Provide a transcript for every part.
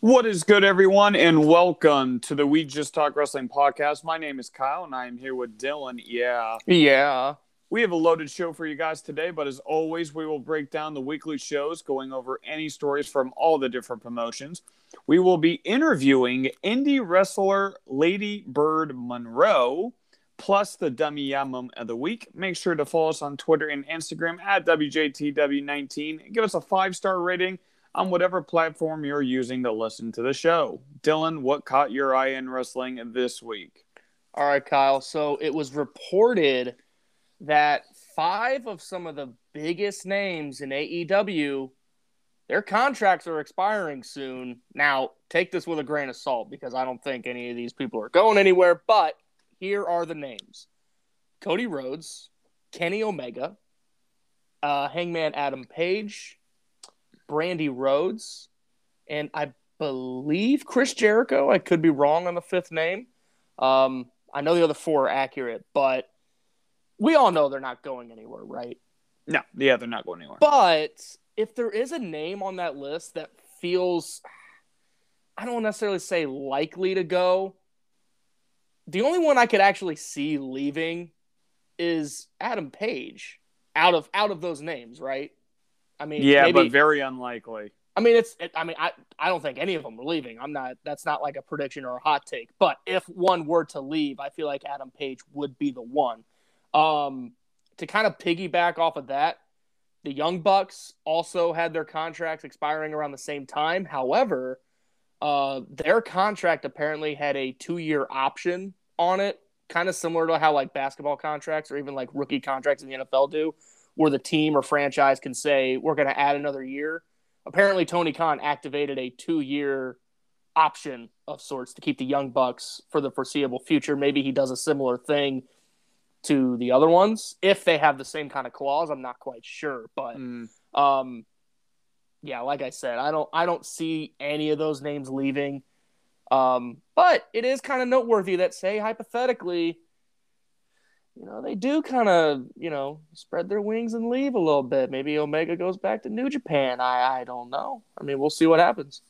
What is good, everyone, and welcome to the We Just Talk Wrestling podcast. My name is Kyle, and I am here with Dylan. Yeah. We have a loaded show for you guys today, but as always, we will break down the weekly shows, going over any stories from all the different promotions. We will be interviewing indie wrestler Lady Bird Monroe, plus the Dummy Yamum of the Week. Make sure to follow us on Twitter and Instagram at WJTW19 and give us a 5-star rating on whatever platform you're using to listen to the show. Dylan, what caught your eye in wrestling this week? All right, Kyle. So it was reported that 5 of some of the biggest names in AEW, their contracts are expiring soon. Now, take this with a grain of salt because I don't think any of these people are going anywhere, but here are the names. Cody Rhodes, Kenny Omega, Hangman Adam Page, Brandi Rhodes, and I believe Chris Jericho. I could be wrong on the 5th name. I know the other 4 are accurate, but we all know they're not going anywhere, right? No, yeah, they're not going anywhere. But if there is a name on that list that feels, I don't necessarily say likely to go, the only one I could actually see leaving is Adam Page out of those names, right? I mean, yeah, maybe, but very unlikely. I mean, I don't think any of them are leaving. That's not like a prediction or a hot take, but if one were to leave, I feel like Adam Page would be the one. To kind of piggyback off of that, the Young Bucks also had their contracts expiring around the same time. However, their contract apparently had a 2-year option on it, kind of similar to how like basketball contracts or even like rookie contracts in the NFL do, where the team or franchise can say, we're going to add another year. Apparently, Tony Khan activated a 2-year option of sorts to keep the Young Bucks for the foreseeable future. Maybe he does a similar thing to the other ones, if they have the same kind of clause. I'm not quite sure, but yeah, like I said, I don't see any of those names leaving. But it is kind of noteworthy that, say, hypothetically, you know, they do kind of, you know, spread their wings and leave a little bit. Maybe Omega goes back to New Japan. I don't know. I mean, we'll see what happens.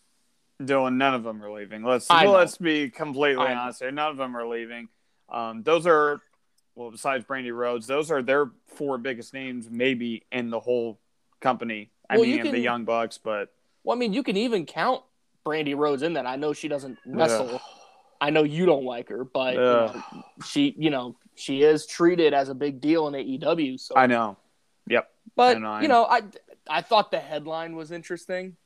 Dylan, none of them are leaving. Let's be completely honest here. None of them are leaving. Those are, well, besides Brandi Rhodes, those are their 4 biggest names, maybe in the whole company. The Young Bucks, but well, I mean, you can even count Brandi Rhodes in that. I know she doesn't wrestle. Ugh. I know you don't like her, but she is treated as a big deal in AEW. So I know. Yep. But I thought the headline was interesting,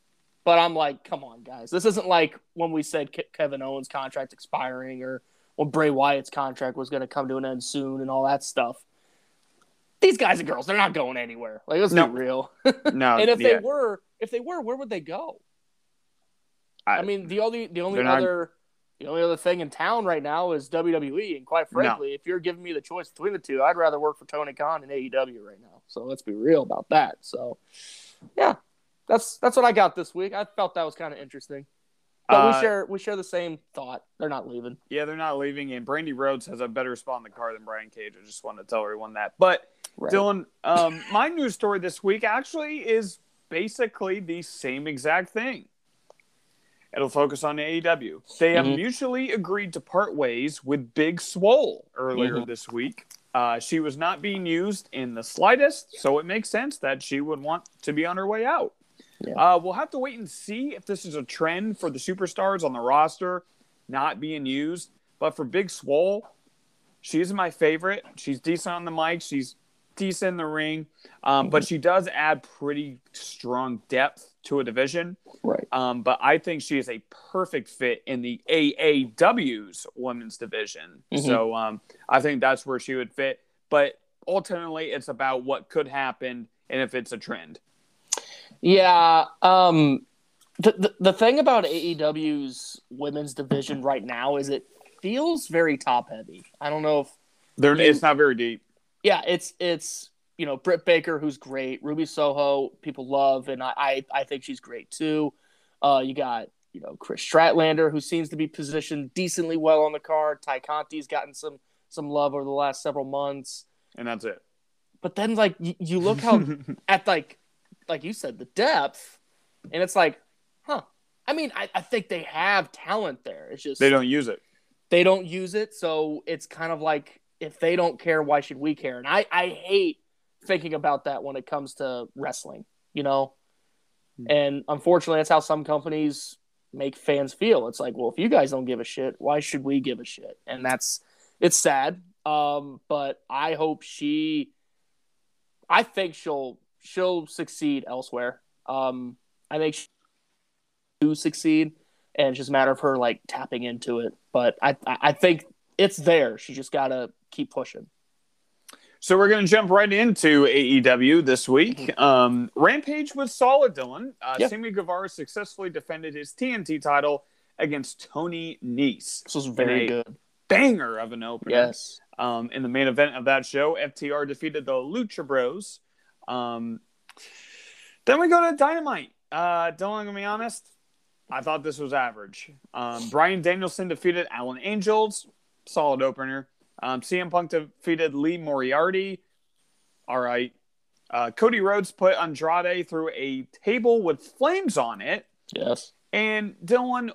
but I'm like, come on, guys, this isn't like when we said Kevin Owens' contract expiring or when Bray Wyatt's contract was going to come to an end soon and all that stuff. These guys and girls, they're not going anywhere. Like, let's be real. No. And if they were, where would they go? I mean, the only other thing in town right now is WWE, and quite frankly, if you're giving me the choice between the 2, I'd rather work for Tony Khan and AEW right now. So let's be real about that. So yeah, that's what I got this week. I felt that was kind of interesting. But we share the same thought. They're not leaving. Yeah, they're not leaving, and Brandi Rhodes has a better spot in the car than Brian Cage. I just want to tell everyone that. But right. Dylan, my news story this week actually is basically the same exact thing. It'll focus on AEW. They have mutually agreed to part ways with Big Swole earlier this week. She was not being used in the slightest, so it makes sense that she would want to be on her way out. Yeah. We'll have to wait and see if this is a trend for the superstars on the roster not being used. But for Big Swole, she's my favorite. She's decent on the mic. She's decent in the ring. But she does add pretty strong depth to a division. Right. But I think she is a perfect fit in the AAW's women's division. So I think that's where she would fit. But ultimately, it's about what could happen and if it's a trend. Yeah, the thing about AEW's women's division right now is it feels very top heavy. I don't know if it's not very deep. Yeah, it's Britt Baker, who's great, Ruby Soho, people love, and I think she's great too. You got Chris Stratlander, who seems to be positioned decently well on the card. Ty Conti's gotten some love over the last several months, and that's it. But then like you look how at like you said, the depth, and it's like, huh, I mean, I think they have talent there. It's just... They don't use it, so it's kind of like, if they don't care, why should we care? And I hate thinking about that when it comes to wrestling, you know? And unfortunately, that's how some companies make fans feel. It's like, well, if you guys don't give a shit, why should we give a shit? And it's sad. But I hope I think she'll succeed elsewhere. I think she do succeed, and it's just a matter of her like tapping into it. But I think it's there. She just got to keep pushing. So we're going to jump right into AEW this week. Rampage was solid, Dylan. Sammy Guevara successfully defended his TNT title against Tony Nese. This was very good. Banger of an opener. Yes. In the main event of that show, FTR defeated the Lucha Bros. Then we go to Dynamite. Dylan, I'm going to be honest, I thought this was average. Brian Danielson defeated Alan Angels. Solid opener. CM Punk defeated Lee Moriarty. All right. Cody Rhodes put Andrade through a table with flames on it. Yes. And Dylan,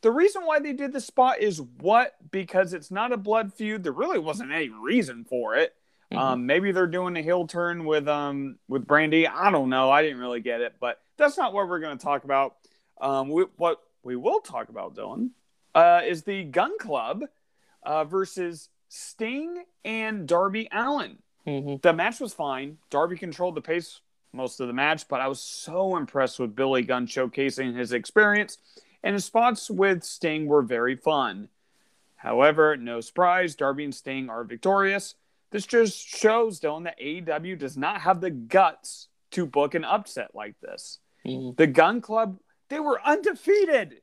the reason why they did this spot is what? Because it's not a blood feud. There really wasn't any reason for it. Mm-hmm. Maybe they're doing a heel turn with Brandi. I don't know. I didn't really get it. But that's not what we're going to talk about. What we will talk about, Dylan, is the Gun Club versus Sting and Darby Allin. Mm-hmm. The match was fine. Darby controlled the pace most of the match, but I was so impressed with Billy Gunn showcasing his experience, and his spots with Sting were very fun. However, no surprise, Darby and Sting are victorious. This just shows, Dylan, that AEW does not have the guts to book an upset like this. Mm-hmm. The Gun Club, they were undefeated.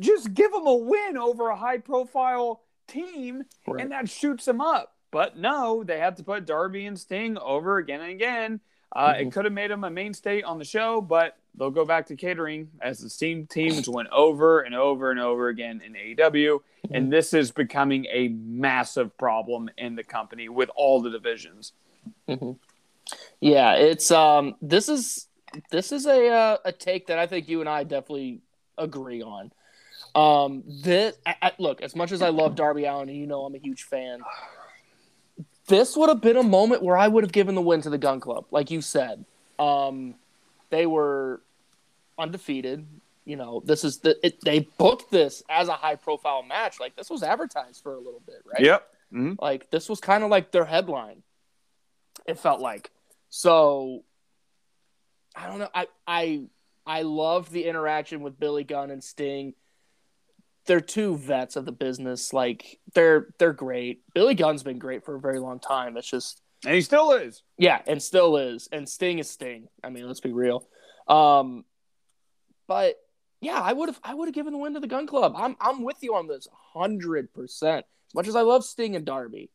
Just give them a win over a high-profile team, right, and that shoots them up. But no, they have to put Darby and Sting over again and again. It could have made them a mainstay on the show, but they'll go back to catering as the same teams went over and over and over again in AEW. And this is becoming a massive problem in the company with all the divisions. Mm-hmm. Yeah, it's this is a take that I think you and I definitely agree on. Look, as much as I love Darby Allin, and you know I'm a huge fan, this would have been a moment where I would have given the win to the Gun Club, like you said. They were undefeated. You know, they booked this as a high-profile match. Like, this was advertised for a little bit, right? Yep. Mm-hmm. Like, this was kind of like their headline, it felt like. So, I don't know. I love the interaction with Billy Gunn and Sting. They're two vets of the business. Like, they're great. Billy Gunn's been great for a very long time. It's just... And he still is. Yeah, and still is. And Sting is Sting. I mean, let's be real. But, yeah, I would have given the win to the Gun Club. I'm with you on this 100%. As much as I love Sting and Darby,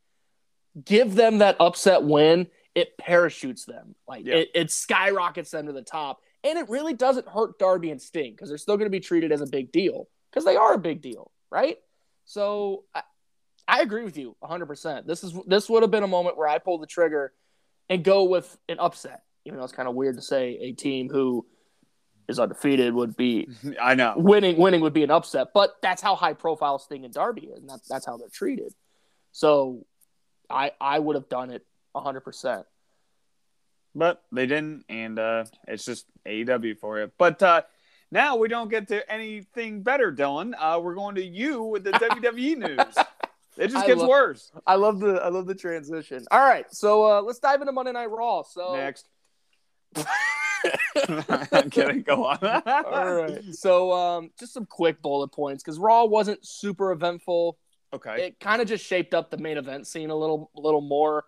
give them that upset win, it parachutes them. Like, it skyrockets them to the top. And it really doesn't hurt Darby and Sting because they're still going to be treated as a big deal. Because they are a big deal, right? So I agree with you 100%. This would have been a moment where I pull the trigger and go with an upset. Even though it's kind of weird to say a team who is undefeated would be I know. Winning would be an upset, but that's how high profile Sting and Darby is, and that's how they're treated. So I would have done it 100%. But they didn't, and it's just AEW for you. But now we don't get to anything better, Dylan. We're going to you with the WWE news. It just gets worse. I love the transition. All right, so let's dive into Monday Night Raw. So next. I'm kidding. Go on. All right. So just some quick bullet points because Raw wasn't super eventful. Okay. It kind of just shaped up the main event scene a little more.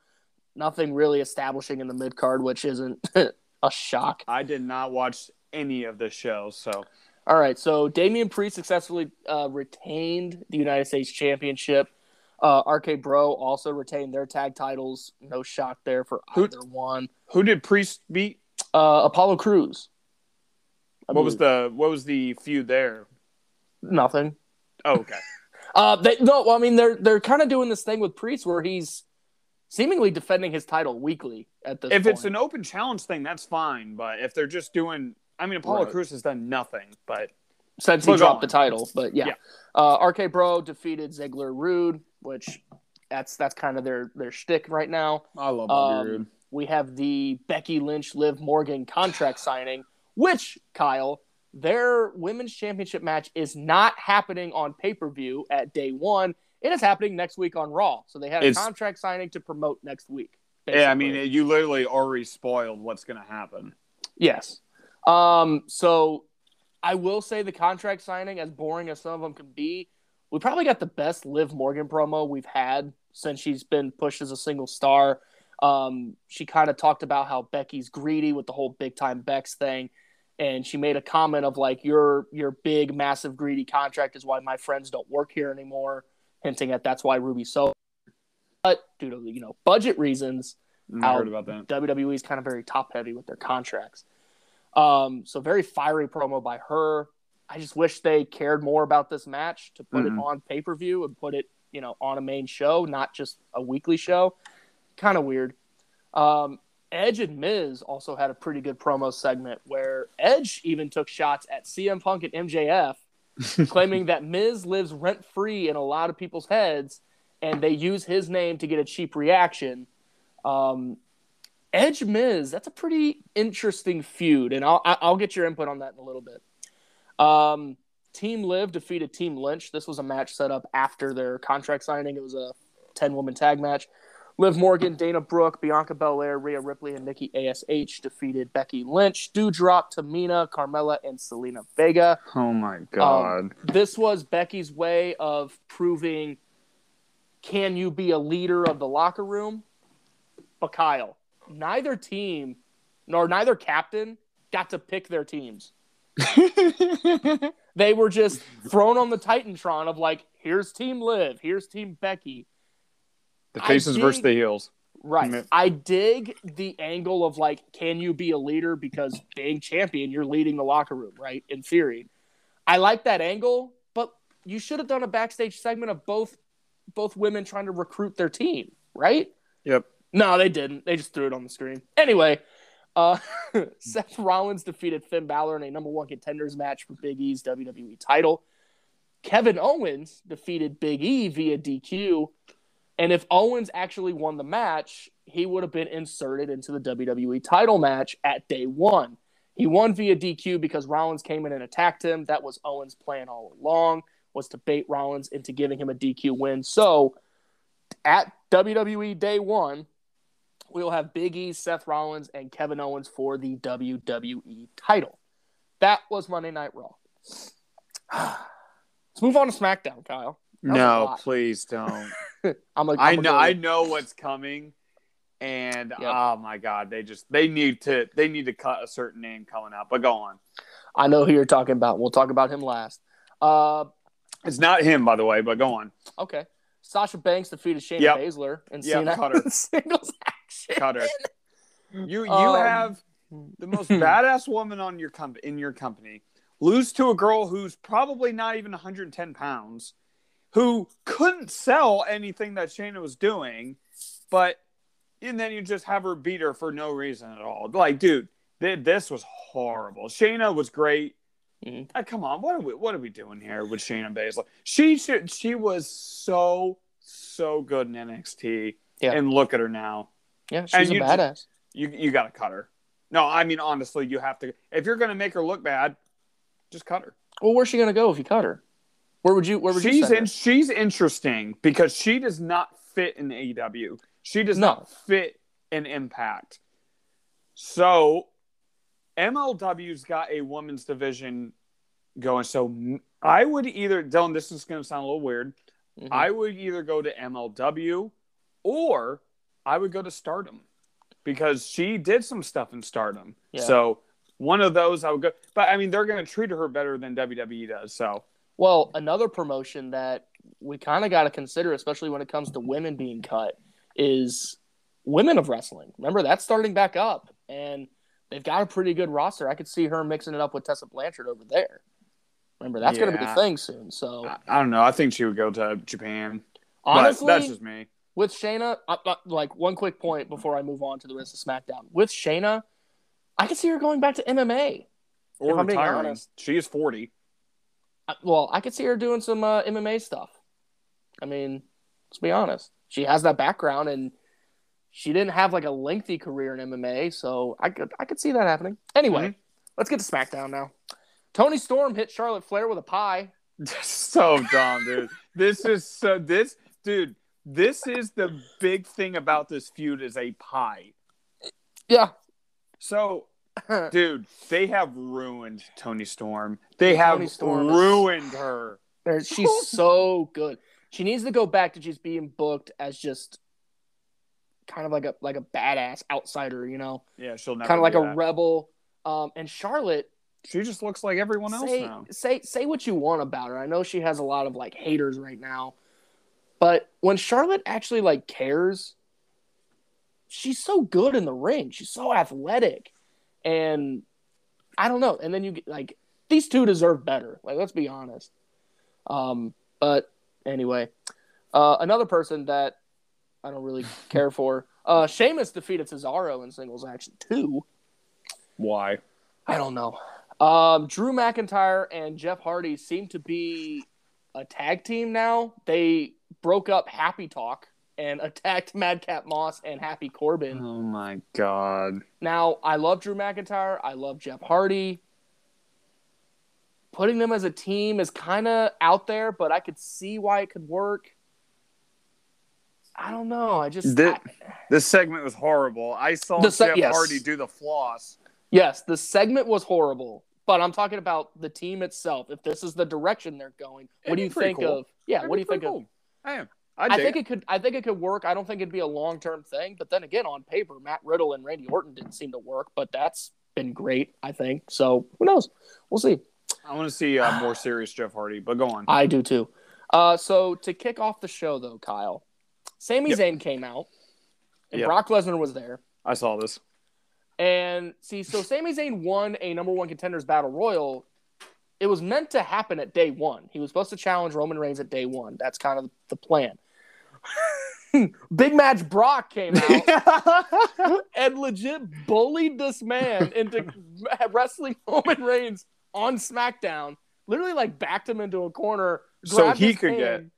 Nothing really establishing in the mid card, which isn't a shock. I did not watch any of the shows, so. All right, so Damian Priest successfully retained the United States Championship. RK Bro also retained their tag titles. No shock there for either one. Who did Priest beat? Apollo Crews. What was the feud there? Nothing. Oh, okay. They're kind of doing this thing with Priest where he's seemingly defending his title weekly at this point. If it's an open challenge thing, that's fine, but if they're just doing I mean, Apollo Crews has done nothing, but since he dropped the title. But yeah, RK Bro defeated Ziggler Rude, which that's kind of their shtick right now. I love Rude. We have the Becky Lynch Liv Morgan contract signing, which Kyle, their women's championship match is not happening on pay-per-view at day one. It is happening next week on Raw. So they had a contract signing to promote next week. Basically. Yeah, I mean, you literally already spoiled what's going to happen. Yes. So I will say the contract signing, as boring as some of them can be, we probably got the best Liv Morgan promo we've had since she's been pushed as a single star. She kind of talked about how Becky's greedy with the whole big time Bex thing. And she made a comment of like, your big, massive, greedy contract is why my friends don't work here anymore. Hinting at that's why Ruby's so. But due to, you know, budget reasons, I heard about that. WWE is kind of very top heavy with their contracts. So very fiery promo by her. I just wish they cared more about this match to put it on pay-per-view and put it, you know, on a main show, not just a weekly show. Kind of weird. Edge and Miz also had a pretty good promo segment where Edge even took shots at CM Punk and MJF, claiming that Miz lives rent-free in a lot of people's heads and they use his name to get a cheap reaction. Edge Miz, that's a pretty interesting feud, and I'll get your input on that in a little bit. Team Liv defeated Team Lynch. This was a match set up after their contract signing. It was a 10-woman tag match. Liv Morgan, Dana Brooke, Bianca Belair, Rhea Ripley, and Nikki ASH defeated Becky Lynch, Doudrop, Tamina, Carmella, and Zelina Vega. Oh, my God. This was Becky's way of proving, can you be a leader of the locker room? But Kyle, neither team, nor neither captain, got to pick their teams. They were just thrown on the Titantron of like, here's Team Liv, here's Team Becky. The faces versus the heels. Right. I dig the angle of like, can you be a leader? Because being champion, you're leading the locker room, right? In theory. I like that angle, but you should have done a backstage segment of both women trying to recruit their team, right? Yep. No, they didn't. They just threw it on the screen. Anyway, Seth Rollins defeated Finn Balor in a number one contenders match for Big E's WWE title. Kevin Owens defeated Big E via DQ. And if Owens actually won the match, he would have been inserted into the WWE title match at day one. He won via DQ because Rollins came in and attacked him. That was Owens' plan all along, was to bait Rollins into giving him a DQ win. So at WWE Day 1, we will have Big E, Seth Rollins, and Kevin Owens for the WWE title. That was Monday Night Raw. Let's move on to SmackDown, Kyle. No, please don't. I know what's coming, and oh my God, they need to cut a certain name coming out. But go on. I know who you're talking about. We'll talk about him last. It's not him, by the way. But go on. Okay. Sasha Banks defeated Shayna Baszler and Cena singles action. Cutter. You have the most badass woman on your in your company lose to a girl who's probably not even 110 pounds, who couldn't sell anything that Shayna was doing, and then you just have her beat her for no reason at all. Like, dude, this was horrible. Shayna was great. Mm-hmm. Come on, what are we doing here with Shayna Baszler? She was so good in NXT, and look at her now. Yeah, she's a badass. You got to cut her. No, I mean honestly, you have to. If you're going to make her look bad, just cut her. Well, where's she going to go if you cut her? Where would you send her? She's interesting because she does not fit in AEW. She does not fit in Impact. So MLW's got a women's division going, so I would either, Dylan, this is going to sound a little weird, I would either go to MLW or I would go to Stardom because she did some stuff in Stardom. Yeah. So one of those I would go, but I mean, they're going to treat her better than WWE does, so. Well, another promotion that we kind of got to consider, especially when it comes to women being cut, is Women of Wrestling. Remember, that's starting back up, and they've got a pretty good roster. I could see her mixing it up with Tessa Blanchard over there. Remember, that's going to be a thing soon. So I don't know. I think she would go to Japan. Honestly, that's just me. With Shayna, like one quick point before I move on to the rest of SmackDown. With Shayna, I could see her going back to MMA. Or retiring. She is 40. Well, I could see her doing some MMA stuff. I mean, let's be honest. She has that background, and she didn't have like a lengthy career in MMA, so I could see that happening. Anyway, let's get to SmackDown now. Toni Storm hit Charlotte Flair with a pie. So dumb, dude. This is the big thing about this feud is a pie. Yeah. So, dude, they have ruined Toni Storm. Ruined her. She's so good. She needs to go back to just being booked as just kind of like a badass outsider, you know? Yeah, she'll never kind of like a rebel. And Charlotte, she just looks like everyone else now. Say what you want about her. I know she has a lot of like haters right now. But when Charlotte actually, like, cares, she's so good in the ring. She's so athletic. And I don't know. And then you get, like, these two deserve better. Like, let's be honest. But anyway, another person that I don't really care for, Sheamus defeated Cesaro in singles action, too. Why? I don't know. Drew McIntyre and Jeff Hardy seem to be a tag team now. They broke up Happy Talk and attacked Madcap Moss and Happy Corbin. Oh, my God. Now, I love Drew McIntyre. I love Jeff Hardy. Putting them as a team is kind of out there, but I could see why it could work. I don't know. This segment was horrible. I saw Jeff Hardy do the floss. Yes, the segment was horrible. But I'm talking about the team itself. If this is the direction they're going, what do you think of? Yeah, what do you think of? I am. I think it could work. I don't think it'd be a long-term thing. But then again, on paper, Matt Riddle and Randy Orton didn't seem to work. But that's been great, I think. So who knows? We'll see. I want to see more serious Jeff Hardy. But go on. I do too. So to kick off the show, though, Kyle, Sami Zayn came out, and Brock Lesnar was there. I saw this. And, see, so Sami Zayn won a number one contenders battle royal. It was meant to happen at day one. He was supposed to challenge Roman Reigns at day one. That's kind of the plan. Big Match Brock came out and legit bullied this man into wrestling Roman Reigns on SmackDown. Literally, like, backed him into a corner. So he could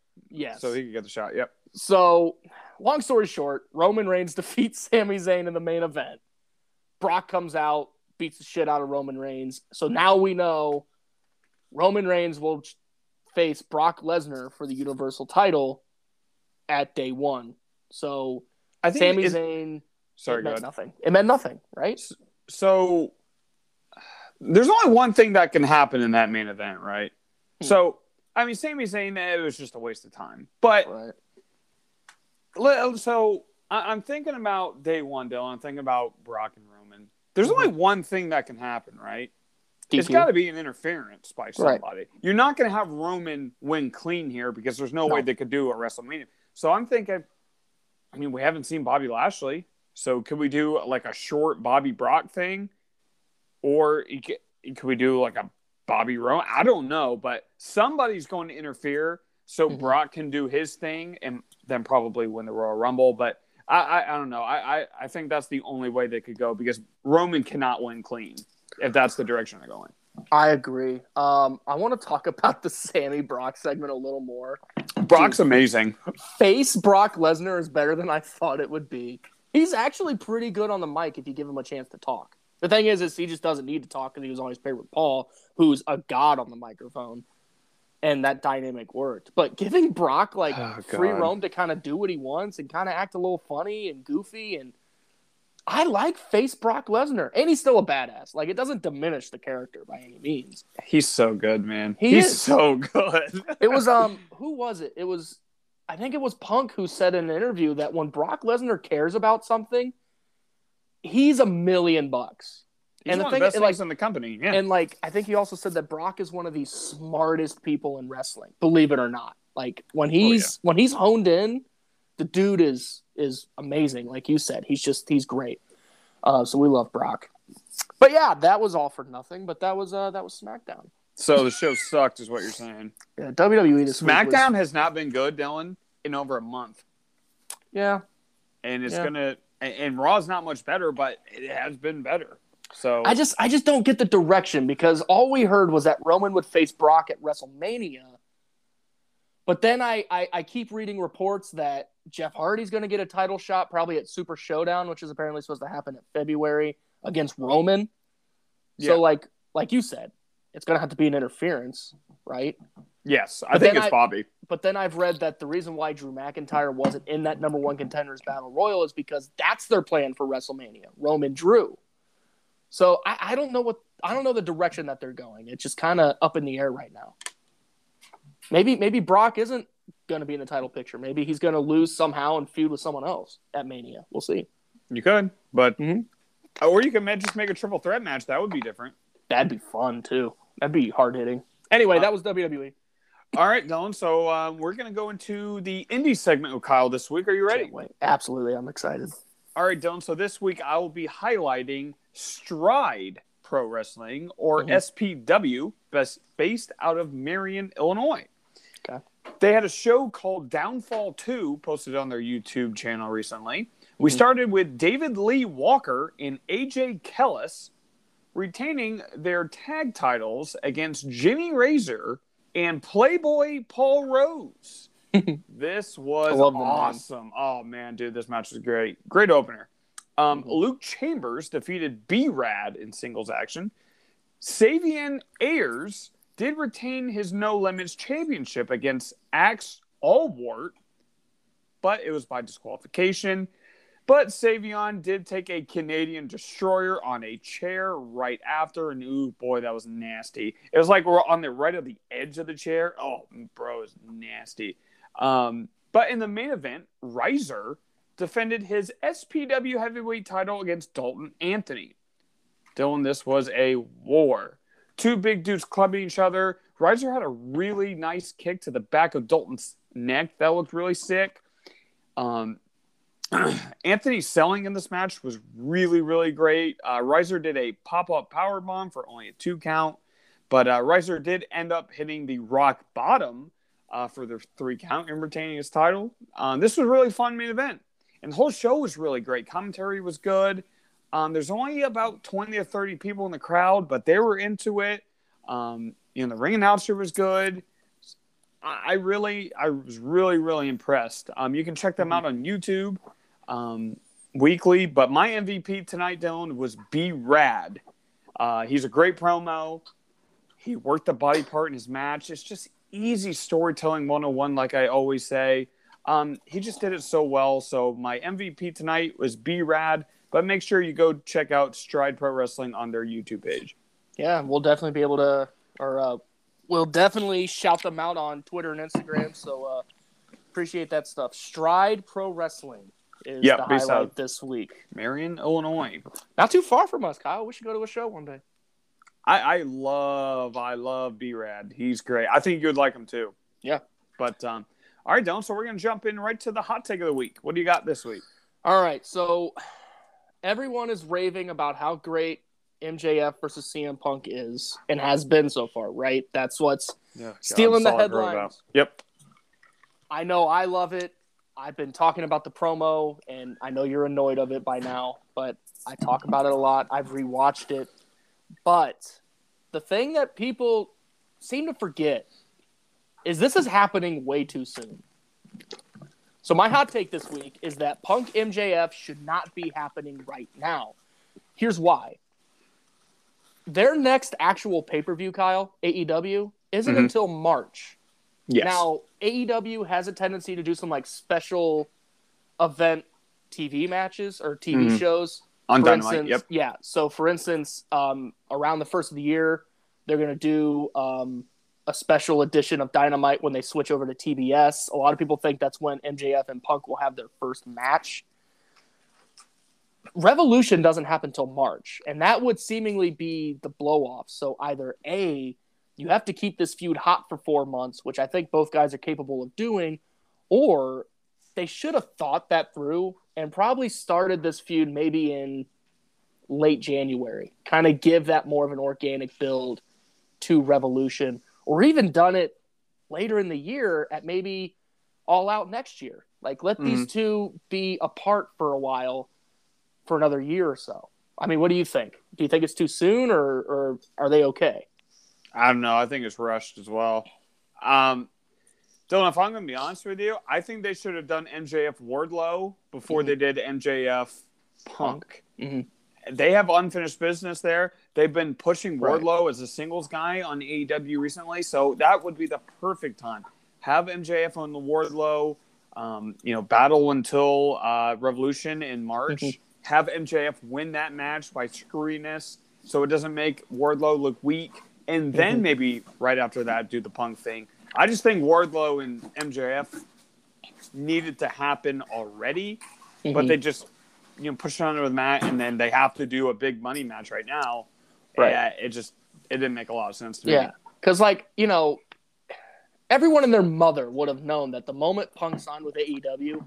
So he could get the shot, yep. So, long story short, Roman Reigns defeats Sami Zayn in the main event. Brock comes out, beats the shit out of Roman Reigns. So now we know Roman Reigns will face Brock Lesnar for the Universal title at day one. So I think Sami Zayn meant nothing. It meant nothing, right? So there's only one thing that can happen in that main event, right? So, I mean, Sami Zayn, it was just a waste of time. But so I'm thinking about day one, Dylan. I'm thinking about Brock and Roman. There's only one thing that can happen, right? DQ. It's got to be an interference by somebody. Right. You're not going to have Roman win clean here because there's no way they could do a WrestleMania. So I'm thinking, I mean, we haven't seen Bobby Lashley. So could we do like a short Bobby Brock thing? Or could we do like a Bobby Roman? I don't know, but somebody's going to interfere so Brock can do his thing and then probably win the Royal Rumble. But I don't know. I think that's the only way they could go because Roman cannot win clean if that's the direction they're going. I agree. I want to talk about the Sami Brock segment a little more. Brock's amazing. Face Brock Lesnar is better than I thought it would be. He's actually pretty good on the mic if you give him a chance to talk. The thing is he just doesn't need to talk because he was always paired with Paul, who's a god on the microphone. And that dynamic worked. But giving Brock, like, free roam to kind of do what he wants and kind of act a little funny and goofy. And I like face Brock Lesnar. And he's still a badass. Like, it doesn't diminish the character by any means. He's so good, man. He's so good. It was, who was it? It was, I think it was Punk who said in an interview that when Brock Lesnar cares about something, he's $1,000,000. He's and one the thing, of the best things in the company. Yeah. And, like, I think he also said that Brock is one of the smartest people in wrestling, believe it or not. Like, when he's honed in, the dude is amazing. Like you said, he's great. So we love Brock. But, yeah, that was all for nothing. But that was SmackDown. So the show sucked is what you're saying. Yeah, WWE this SmackDown has not been good, Dylan, in over a month. Yeah. And it's going to – and Raw's not much better, but it has been better. So I just don't get the direction, because all we heard was that Roman would face Brock at WrestleMania. But then I keep reading reports that Jeff Hardy's going to get a title shot probably at Super Showdown, which is apparently supposed to happen in February against Roman. Yeah. So like you said, it's going to have to be an interference, right? Yes, I think it's Bobby. But then I've read that the reason why Drew McIntyre wasn't in that number one contenders battle royal is because that's their plan for WrestleMania, Roman Drew. So I don't know the direction that they're going. It's just kind of up in the air right now. Maybe Brock isn't going to be in the title picture. Maybe he's going to lose somehow and feud with someone else at Mania. We'll see. You could, but or you could just make a triple threat match. That would be different. That'd be fun too. That'd be hard hitting. Anyway, that was WWE. All right, Dylan. So we're going to go into the indie segment with Kyle this week. Are you ready? Can't wait. Absolutely. I'm excited. All right, Dylan. So this week I will be highlighting Stride Pro Wrestling, or SPW, based out of Marion, Illinois. Okay. They had a show called Downfall 2 posted on their YouTube channel recently. We started with David Lee Walker and AJ Kellis retaining their tag titles against Jimmy Razor and Playboy Paul Rose. This was awesome. Oh, man, dude, this match was great. Great opener. Luke Chambers defeated B-Rad in singles action. Savian Ayers did retain his No Limits Championship against Axe Allwart, but it was by disqualification. But Savian did take a Canadian Destroyer on a chair right after, and ooh, boy, that was nasty. It was like we're on the right of the edge of the chair. Oh, bro, it's nasty. But in the main event, Riser defended his SPW heavyweight title against Dalton Anthony. Dylan, this was a war. Two big dudes clubbing each other. Riser had a really nice kick to the back of Dalton's neck. That looked really sick. Anthony's selling in this match was really, really great. Riser did a pop-up powerbomb for only a 2 count, but Riser did end up hitting the rock bottom for the 3 count and retaining his title. This was a really fun main event, and the whole show was really great. Commentary was good. There's only about 20 or 30 people in the crowd, but they were into it. The ring announcer was good. I was really, really impressed. You can check them out on YouTube. Weekly, but my MVP tonight, Dylan, was B-Rad. He's a great promo. He worked the body part in his match. It's just easy storytelling 101, like I always say. He just did it so well. So my MVP tonight was B-Rad, but make sure you go check out Stride Pro Wrestling on their YouTube page. Yeah, we'll definitely be able to, we'll definitely shout them out on Twitter and Instagram. So appreciate that stuff. Stride Pro Wrestling. is the highlight out this week. Marion, Illinois. Not too far from us, Kyle. We should go to a show one day. I love B-Rad. He's great. I think you would like him too. Yeah. But, all right, Dylan, so we're going to jump in right to the hot take of the week. What do you got this week? All right, so everyone is raving about how great MJF versus CM Punk is and has been so far, right? That's what's stealing the headlines. Yep. I know I love it. I've been talking about the promo, and I know you're annoyed of it by now, but I talk about it a lot. I've rewatched it. But the thing that people seem to forget is this is happening way too soon. So my hot take this week is that Punk MJF should not be happening right now. Here's why. Their next actual pay-per-view, Kyle, AEW, isn't until March. Yes. Now, AEW has a tendency to do some like special event TV matches or TV shows. On Dynamite, yeah. So, for instance, around the first of the year, they're going to do a special edition of Dynamite when they switch over to TBS. A lot of people think that's when MJF and Punk will have their first match. Revolution doesn't happen till March, and that would seemingly be the blow-off. So, either A, you have to keep this feud hot for 4 months, which I think both guys are capable of doing, or they should have thought that through and probably started this feud maybe in late January, kind of give that more of an organic build to Revolution, or even done it later in the year at maybe All Out next year. Like, let these two be apart for a while for another year or so. I mean, what do you think? Do you think it's too soon, or are they okay? I don't know. I think it's rushed as well. Dylan, if I'm going to be honest with you, I think they should have done MJF Wardlow before they did MJF Punk. They have unfinished business there. They've been pushing Wardlow as a singles guy on AEW recently, so that would be the perfect time. Have MJF on the Wardlow, battle until Revolution in March. Have MJF win that match by screwiness so it doesn't make Wardlow look weak. And then maybe right after that, do the Punk thing. I just think Wardlow and MJF needed to happen already, but they just push it under the mat, and then they have to do a big money match right now. It didn't make a lot of sense to me. Yeah, because everyone and their mother would have known that the moment Punk signed with AEW,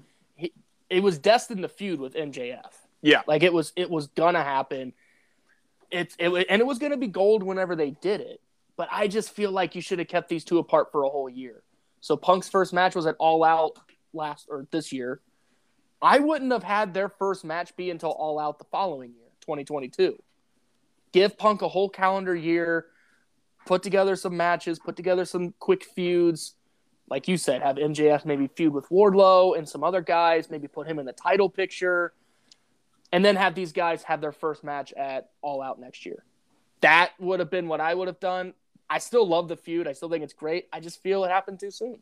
it was destined to feud with MJF. Yeah, it was gonna happen. It was gonna be gold whenever they did it. But I just feel like you should have kept these two apart for a whole year. So Punk's first match was at All Out this year. I wouldn't have had their first match be until All Out the following year, 2022. Give Punk a whole calendar year, put together some matches, put together some quick feuds. Like you said, have MJF maybe feud with Wardlow and some other guys, maybe put him in the title picture, and then have these guys have their first match at All Out next year. That would have been what I would have done. I still love the feud. I still think it's great. I just feel it happened too soon.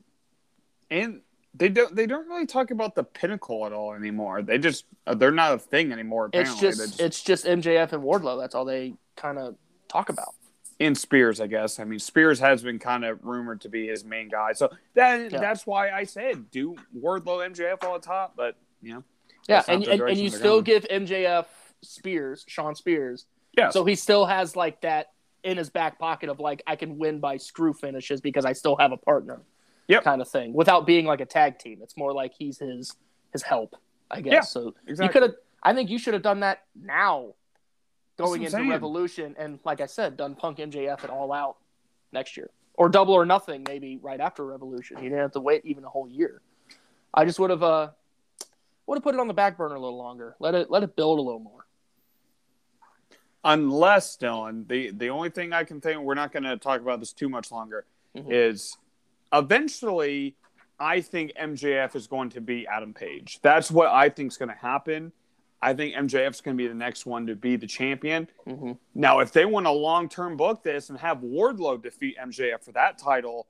And they don't really talk about the Pinnacle at all anymore. They're not a thing anymore, apparently. It's just MJF and Wardlow. That's all they kind of talk about. And Spears, I guess. I mean, Spears has been kind of rumored to be his main guy. So that's why I said do Wardlow, MJF all the top. But, Yeah, and you still give MJF Sean Spears. Yeah. So he still has that in his back pocket of I can win by screw finishes because I still have a partner, kind of thing, without being a tag team. It's more like he's his help, I guess. Yeah, so exactly. I think you should have done that now, going into Revolution, and like I said, done Punk MJF at All Out next year, or Double or Nothing maybe right after Revolution. You didn't have to wait even a whole year. I just would have put it on the back burner a little longer. Let it build a little more. Unless, Dylan, the only thing I can think, we're not going to talk about this too much longer, is eventually I think MJF is going to be Adam Page. That's what I think is going to happen. I think MJF's going to be the next one to be the champion. Now, if they want to long-term book this and have Wardlow defeat MJF for that title,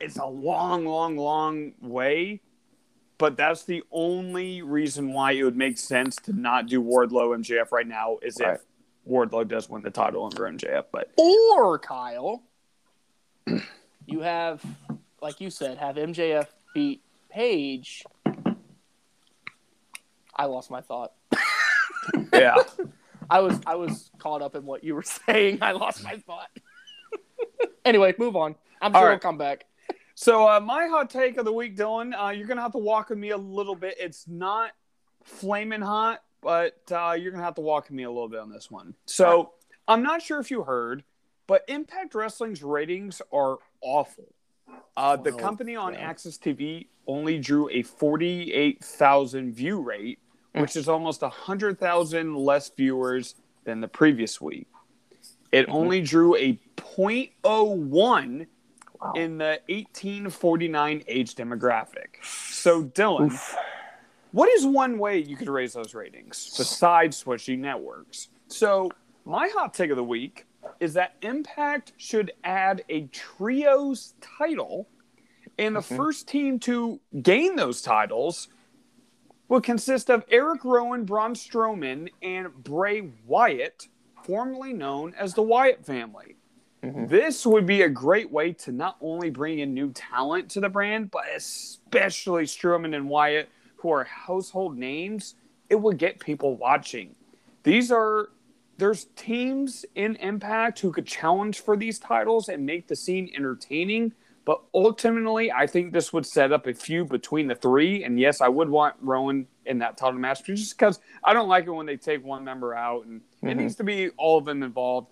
it's a long, long, long way. But that's the only reason why it would make sense to not do Wardlow MJF right now is if Wardlow does win the title under MJF, or Kyle, you have, like you said, have MJF beat Page. I lost my thought. Yeah, I was caught up in what you were saying. I lost my thought. Anyway, move on. I'm sure we'll come back. So my hot take of the week, Dylan, you're gonna have to walk with me a little bit. It's not flaming hot, but you're going to have to walk me a little bit on this one. So I'm not sure if you heard, but Impact Wrestling's ratings are awful. The company on Access TV only drew a 48,000 view rate, which is almost 100,000 less viewers than the previous week. It only drew a 0.01 in the 18-49 age demographic. So, Dylan... What is one way you could raise those ratings besides switching networks? So my hot take of the week is that Impact should add a trios title, and the first team to gain those titles will consist of Eric Rowan, Braun Strowman, and Bray Wyatt, formerly known as the Wyatt family. This would be a great way to not only bring in new talent to the brand, but especially Strowman and Wyatt, who are household names. It will get people watching. There's teams in Impact who could challenge for these titles and make the scene entertaining, but ultimately I think this would set up a feud between the three, and yes, I would want Rowan in that title match, just because I don't like it when they take one member out, and it needs to be all of them involved.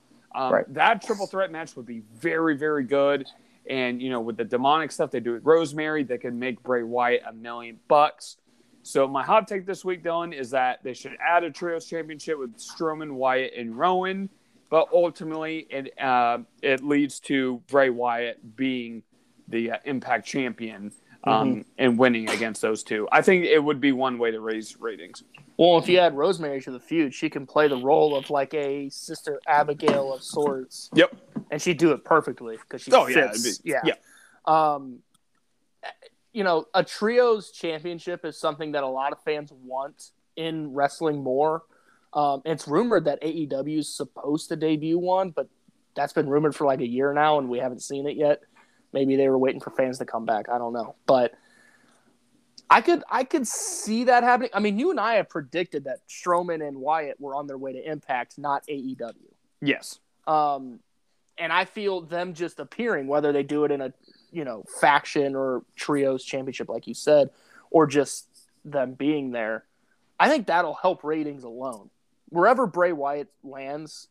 That triple threat match would be very, very good. And, with the demonic stuff they do with Rosemary, they could make Bray Wyatt $1 million. So my hot take this week, Dylan, is that they should add a trios championship with Strowman, Wyatt, and Rowan, but ultimately it leads to Bray Wyatt being the Impact champion and winning against those two. I think it would be one way to raise ratings. Well, if you add Rosemary to the feud, she can play the role of like a Sister Abigail of sorts. Yep, and she'd do it perfectly because she fits. Yeah. You know, a trios championship is something that a lot of fans want in wrestling more. It's rumored that AEW is supposed to debut one, but that's been rumored for like a year now, and we haven't seen it yet. Maybe they were waiting for fans to come back. I don't know. But I could see that happening. I mean, you and I have predicted that Strowman and Wyatt were on their way to Impact, not AEW. Yes. And I feel them just appearing, whether they do it in a faction or trios championship, like you said, or just them being there, I think that'll help ratings alone. Wherever Bray Wyatt lands,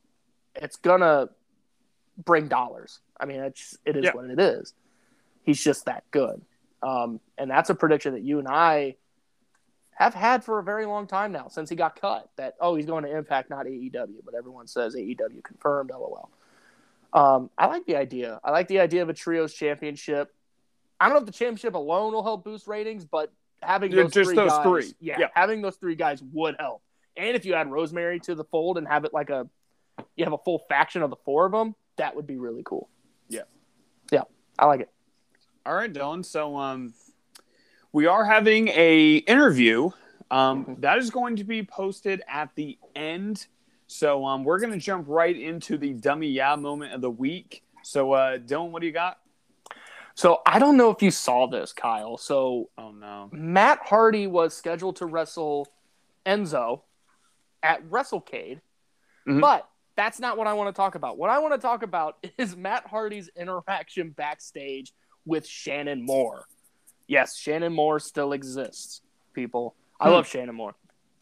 it's gonna bring dollars. I mean, it is what it is. He's just that good. And that's a prediction that you and I have had for a very long time now, since he got cut, that, oh, he's going to Impact, not AEW, but everyone says AEW confirmed, LOL. I like the idea. I like the idea of a trios championship. I don't know if the championship alone will help boost ratings, but having having those three guys would help. And if you add Rosemary to the fold and have it like you have a full faction of the four of them, that would be really cool. Yeah. Yeah, I like it. All right, Dylan. So we are having a interview that is going to be posted at the end. So we're going to jump right into the dummy yeah moment of the week. So Dylan, what do you got? So I don't know if you saw this, Kyle. So Matt Hardy was scheduled to wrestle Enzo at WrestleCade, but that's not what I want to talk about. What I want to talk about is Matt Hardy's interaction backstage with Shannon Moore. Yes, Shannon Moore still exists, people. I love Shannon Moore.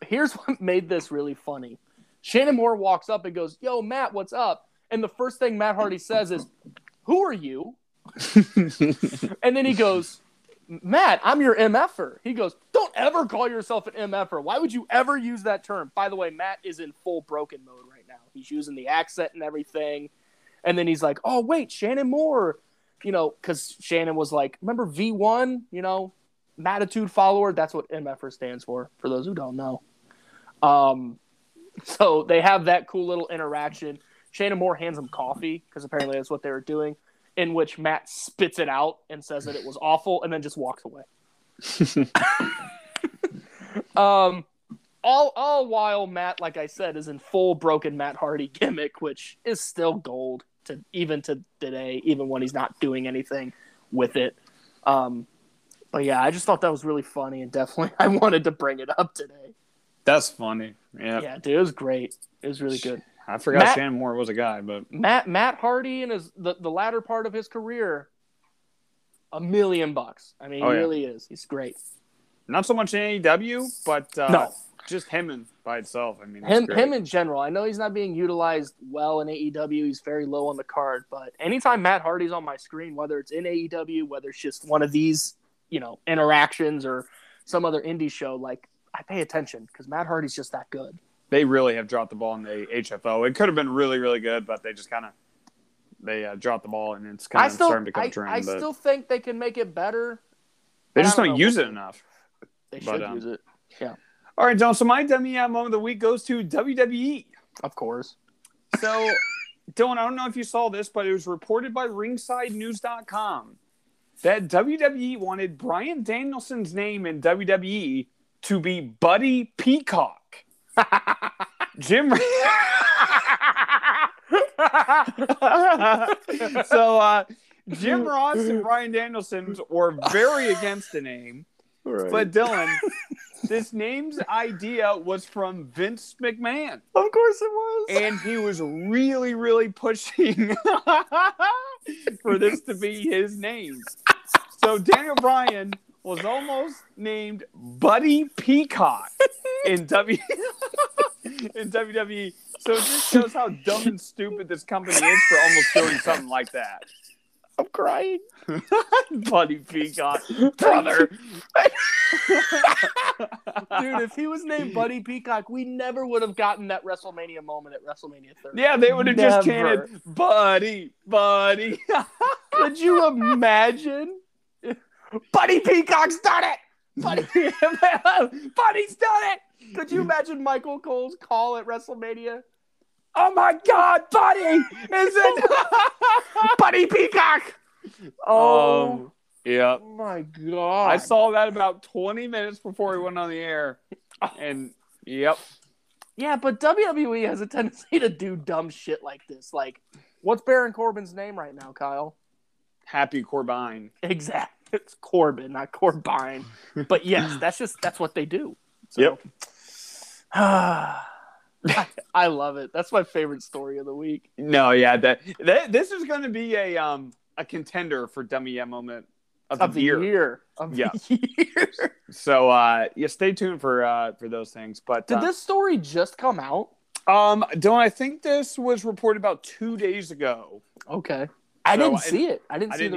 Here's what made this really funny. Shannon Moore walks up and goes, "Yo, Matt, what's up?" And the first thing Matt Hardy says is, "Who are you?" And then he goes, "Matt, I'm your MFer." He goes, "Don't ever call yourself an MFer. Why would you ever use that term?" By the way, Matt is in full broken mode right now. He's using the accent and everything. And then he's like, "Oh, wait, Shannon Moore." Because Shannon was like, remember V1? Mattitude follower. That's what MFer stands for those who don't know. So they have that cool little interaction. Shannon Moore hands him coffee, because apparently that's what they were doing, in which Matt spits it out and says that it was awful and then just walks away. All while Matt, like I said, is in full broken Matt Hardy gimmick, which is still gold to today, even when he's not doing anything with it. But yeah, I just thought that was really funny, and definitely I wanted to bring it up today. That's funny. Yeah. Yeah, dude, it was great. It was really good. I forgot Shannon Moore was a guy, but Matt Hardy in the latter part of his career, $1 million. I mean, he really is. He's great. Not so much in AEW, but just him by itself. I mean, him in general. I know he's not being utilized well in AEW. He's very low on the card, but anytime Matt Hardy's on my screen, whether it's in AEW, whether it's just one of these, interactions or some other indie show, like, I pay attention because Matt Hardy's just that good. They really have dropped the ball in the HFO. It could have been really, really good, but they just kind of dropped the ball, and it's kind of starting to come trend. I still think they can make it better. They just don't use it enough. They should use it. Yeah. All right, Dylan. So my dummy yeah moment of the week goes to WWE. Of course. So, Dylan, I don't know if you saw this, but it was reported by RingsideNews.com that WWE wanted Brian Danielson's name in WWE to be Buddy Peacock. Jim Ross and Brian Danielson were very against the name. Right. But Dylan, this name's idea was from Vince McMahon. Of course it was. And he was really, really pushing for this to be his name. So Daniel Bryan was almost named Buddy Peacock in WWE. So it just shows how dumb and stupid this company is for almost doing something like that. I'm crying. Buddy Peacock. Brother. Dude, if he was named Buddy Peacock, we never would have gotten that WrestleMania moment at WrestleMania 30. Yeah, they would have just chanted, Buddy, Buddy. Could you imagine? Buddy Peacock's done it! Buddy's done it! Could you imagine Michael Cole's call at WrestleMania? Oh my God, Buddy! Is it Buddy Peacock? Oh, yeah. Oh my God. I saw that about 20 minutes before we went on the air. And, yep. Yeah, but WWE has a tendency to do dumb shit like this. Like, what's Baron Corbin's name right now, Kyle? Happy Corbin. Exactly. It's Corbin, not Corbin. But yes, that's what they do. So, yep. I love it. That's my favorite story of the week. No, yeah, this is going to be a contender for Dummy Moment of the year. So, yeah, stay tuned for those things. But did this story just come out? Don't I think this was reported about 2 days ago? Okay. I didn't see the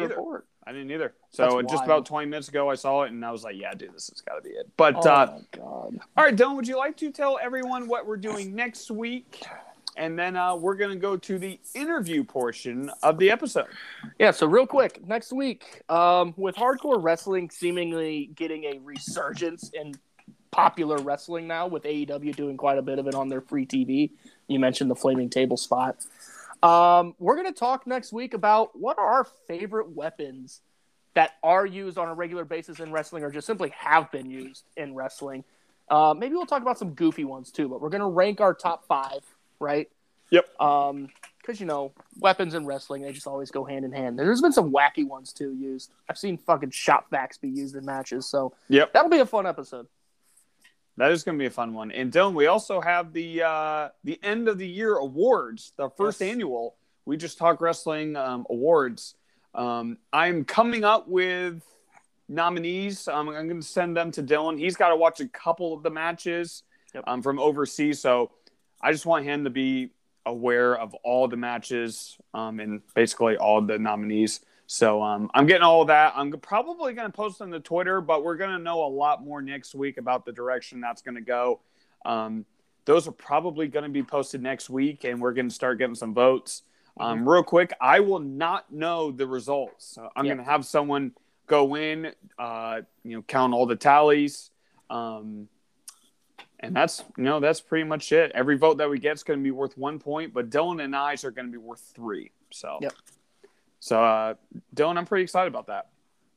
report. I didn't either. So just about 20 minutes ago, I saw it, and I was like, yeah, dude, this has got to be it. But God. All right, Dylan, would you like to tell everyone what we're doing next week? And then we're going to go to the interview portion of the episode. Yeah, so real quick, next week, with hardcore wrestling seemingly getting a resurgence in popular wrestling now, with AEW doing quite a bit of it on their free TV. You mentioned the flaming table spot. We're going to talk next week about what are our favorite weapons that are used on a regular basis in wrestling or just simply have been used in wrestling. Maybe we'll talk about some goofy ones too, but we're going to rank our top five, right? Yep. Because, weapons in wrestling, they just always go hand in hand. There's been some wacky ones too used. I've seen fucking shop vacs be used in matches. So yep. That'll be a fun episode. That is going to be a fun one. And, Dylan, we also have the end of the year awards, the first annual We Just Talk Wrestling awards. I'm coming up with nominees. I'm going to send them to Dylan. He's got to watch a couple of the matches from overseas. So I just want him to be aware of all the matches and basically all the nominees. So I'm getting all of that. I'm probably going to post on the Twitter, but we're going to know a lot more next week about the direction that's going to go. Those are probably going to be posted next week, and we're going to start getting some votes. Real quick, I will not know the results. So I'm going to have someone go in, count all the tallies. And that's pretty much it. Every vote that we get is going to be worth 1 point, but Dylan and I's are going to be worth 3. So. Yep. So, Dylan, I'm pretty excited about that.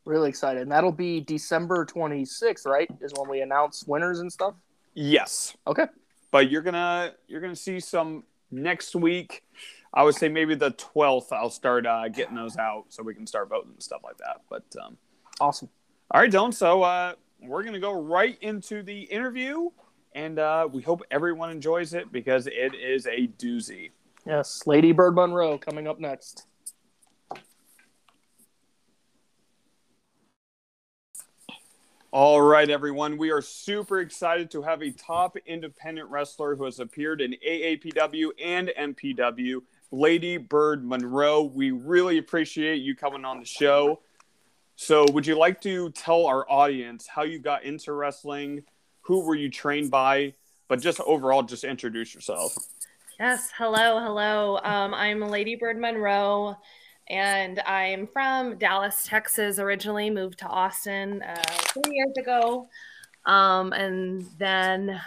Really excited. And that'll be December 26th, right? Is when we announce winners and stuff? Yes. Okay. But you're gonna see some next week. I would say maybe the 12th I'll start getting those out so we can start voting and stuff like that. But awesome. All right, Dylan. So we're going to go right into the interview. And we hope everyone enjoys it because it is a doozy. Yes. Lady Bird Monroe coming up next. All right, everyone. We are super excited to have a top independent wrestler who has appeared in AAPW and MPW, Lady Bird Monroe. We really appreciate you coming on the show. So would you like to tell our audience how you got into wrestling, who were you trained by, but just overall, just introduce yourself. Yes. Hello. I'm Lady Bird Monroe. And I'm from Dallas, Texas, originally moved to Austin 3 years ago. And then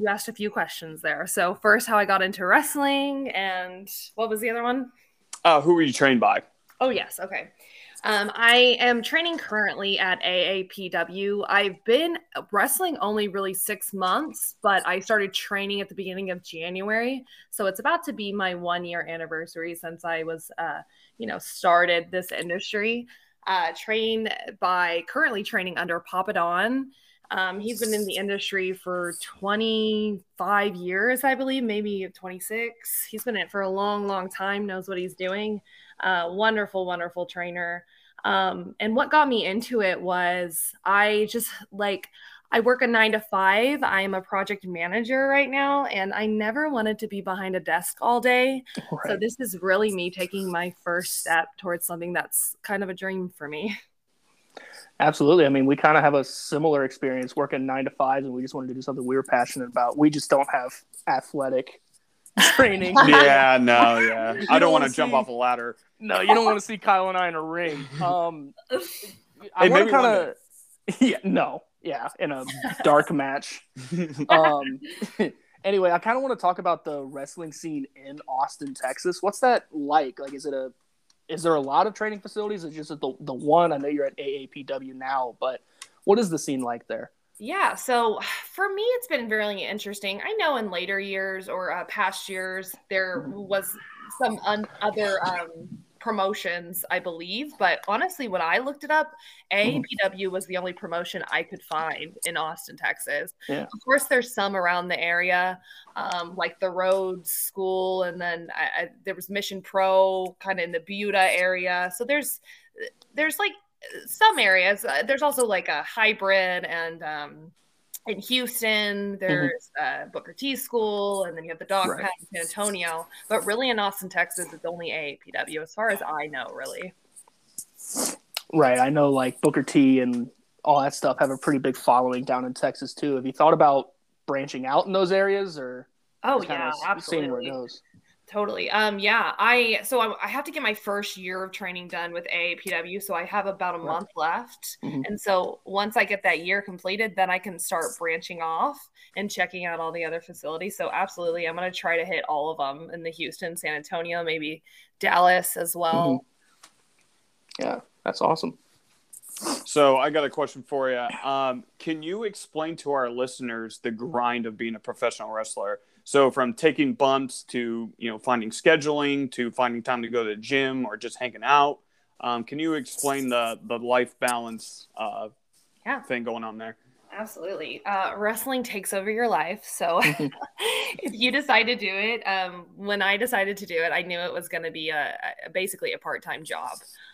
you asked a few questions there. So first, how I got into wrestling. And what was the other one? Who were you trained by? Oh, yes. Okay. I am training currently at AAPW. I've been wrestling only really 6 months, but I started training at the beginning of January. So it's about to be my 1 year anniversary since I was, started this industry. Currently training under Papa Don. He's been in the industry for 25 years, I believe, maybe 26. He's been in it for a long, long time, knows what he's doing. Wonderful, wonderful trainer. And what got me into it was I work a 9-to-5. I'm a project manager right now, and I never wanted to be behind a desk all day. Right. So this is really me taking my first step towards something that's kind of a dream for me. Absolutely. I mean, we kind of have a similar experience working 9-to-5s, and we just wanted to do something we were passionate about. We just don't have athletic training. Yeah. I don't want to jump off a ladder. No, you don't want to see Kyle and I in a ring. I want to kind of – in a dark match. Anyway, I kind of want to talk about the wrestling scene in Austin, Texas. What's that like? Like, is there a lot of training facilities? Is just the one? I know you're at AAPW now, but what is the scene like there? Yeah, so for me, it's been really interesting. I know in later years or past years, there was some other promotions, I believe. But honestly, when I looked it up, AAPW was the only promotion I could find in Austin, Texas. Yeah. Of course, there's some around the area, like the Rhodes School, and then there was Mission Pro kind of in the Buda area. So there's like some areas. There's also like a hybrid, and in Houston, there's Booker T School, and then you have the Dog Pound in San Antonio. But really in Austin, Texas, it's only AAPW as far as I know, really. Right. I know like Booker T and all that stuff have a pretty big following down in Texas too. Have you thought about branching out in those areas, or absolutely. Seeing where it goes? Totally. I have to get my first year of training done with AAPW, so I have about a month left. Mm-hmm. And so once I get that year completed, then I can start branching off and checking out all the other facilities. So absolutely, I'm going to try to hit all of them in the Houston, San Antonio, maybe Dallas as well. Mm-hmm. Yeah, that's awesome. So I got a question for you. Can you explain to our listeners the grind of being a professional wrestler? So from taking bumps to, finding scheduling to finding time to go to the gym or just hanging out, can you explain the life balance thing going on there? Absolutely. Wrestling takes over your life. So if you decide to do it, when I decided to do it, I knew it was going to be basically a part-time job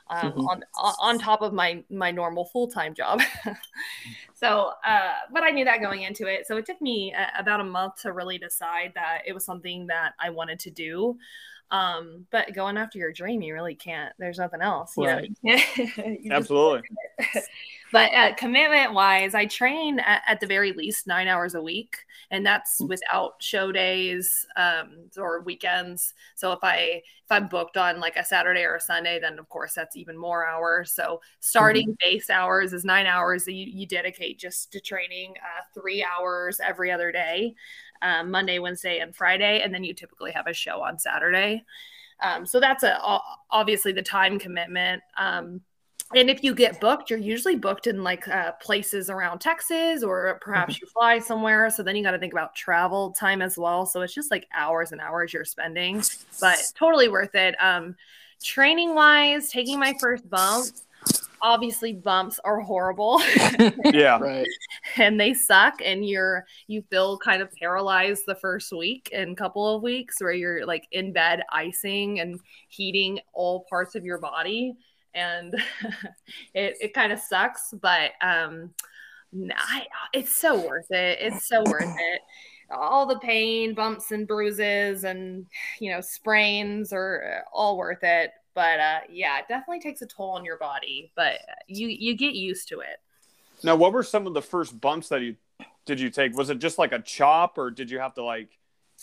on top of my normal full-time job. So, but I knew that going into it. So it took me about a month to really decide that it was something that I wanted to do. But going after your dream, you really can't, there's nothing else. You absolutely. But commitment wise, I train at the very least 9 hours a week, and that's without show days, or weekends. So if I'm booked on like a Saturday or a Sunday, then of course that's even more hours. So starting base hours is 9 hours that you dedicate just to training, 3 hours every other day, Monday, Wednesday, and Friday. And then you typically have a show on Saturday. So that's obviously the time commitment. And if you get booked, you're usually booked in like places around Texas, or perhaps you fly somewhere. So then you got to think about travel time as well. So it's just like hours and hours you're spending, but totally worth it. Training wise, taking my first bump. Obviously, bumps are horrible. Yeah, right. And they suck, and you feel kind of paralyzed the first week and couple of weeks where you're like in bed icing and heating all parts of your body. And it kind of sucks, but it's so worth it. It's so worth it. All the pain, bumps and bruises and, sprains are all worth it. But it definitely takes a toll on your body, but you get used to it. Now, what were some of the first bumps that you take? Was it just like a chop, or did you have to like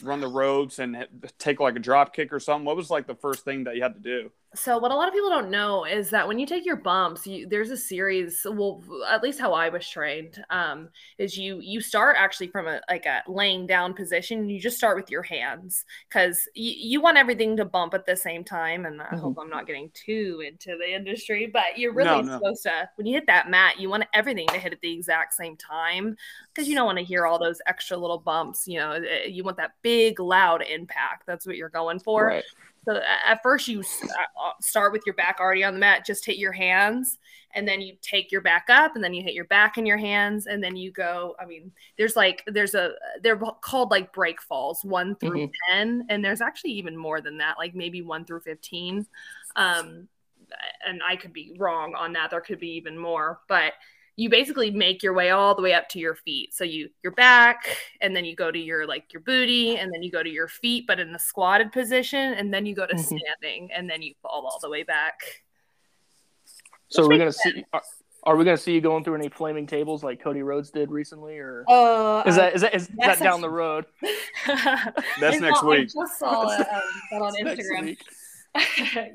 run the ropes and take like a drop kick or something? What was like the first thing that you had to do? So what a lot of people don't know is that when you take your bumps, there's a series. Well, at least how I was trained, is you start actually from a laying down position. You just start with your hands because you want everything to bump at the same time. And I hope I'm not getting too into the industry, but you're really supposed to, when you hit that mat, you want everything to hit at the exact same time because you don't want to hear all those extra little bumps. You want that big, loud impact. That's what you're going for. Right. So at first you start with your back already on the mat, just hit your hands, and then you take your back up, and then you hit your back and your hands, and then you go, they're called like break falls, 1 through 10. And there's actually even more than that, like maybe 1 through 15. And I could be wrong on that. There could be even more, but you basically make your way all the way up to your feet. So your back, and then you go to your booty, and then you go to your feet, but in the squatted position, and then you go to standing, and then you fall all the way back. So we're going to see, Are we going to see you going through any flaming tables like Cody Rhodes did recently, or is that down the road? That's next week. I just saw that on Instagram.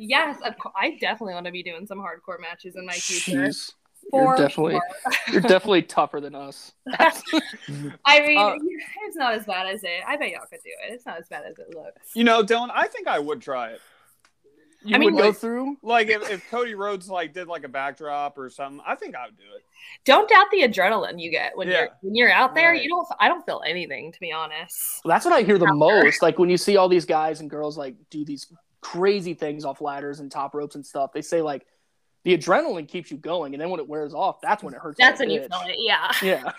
Yes, I definitely want to be doing some hardcore matches in my future. You're definitely tougher than us. I mean, it's not as bad as it. I bet y'all could do it. It's not as bad as it looks. You know, Dylan, I think I would try it. I mean, go through? Like, if Cody Rhodes, like, did, like, a backdrop or something, I think I would do it. Don't doubt the adrenaline you get when you're out there. Right. I don't feel anything, to be honest. Well, that's what I hear the most. Like, when you see all these guys and girls, like, do these crazy things off ladders and top ropes and stuff, they say, like, the adrenaline keeps you going, and then when it wears off, that's when it hurts. That's when you feel it, yeah.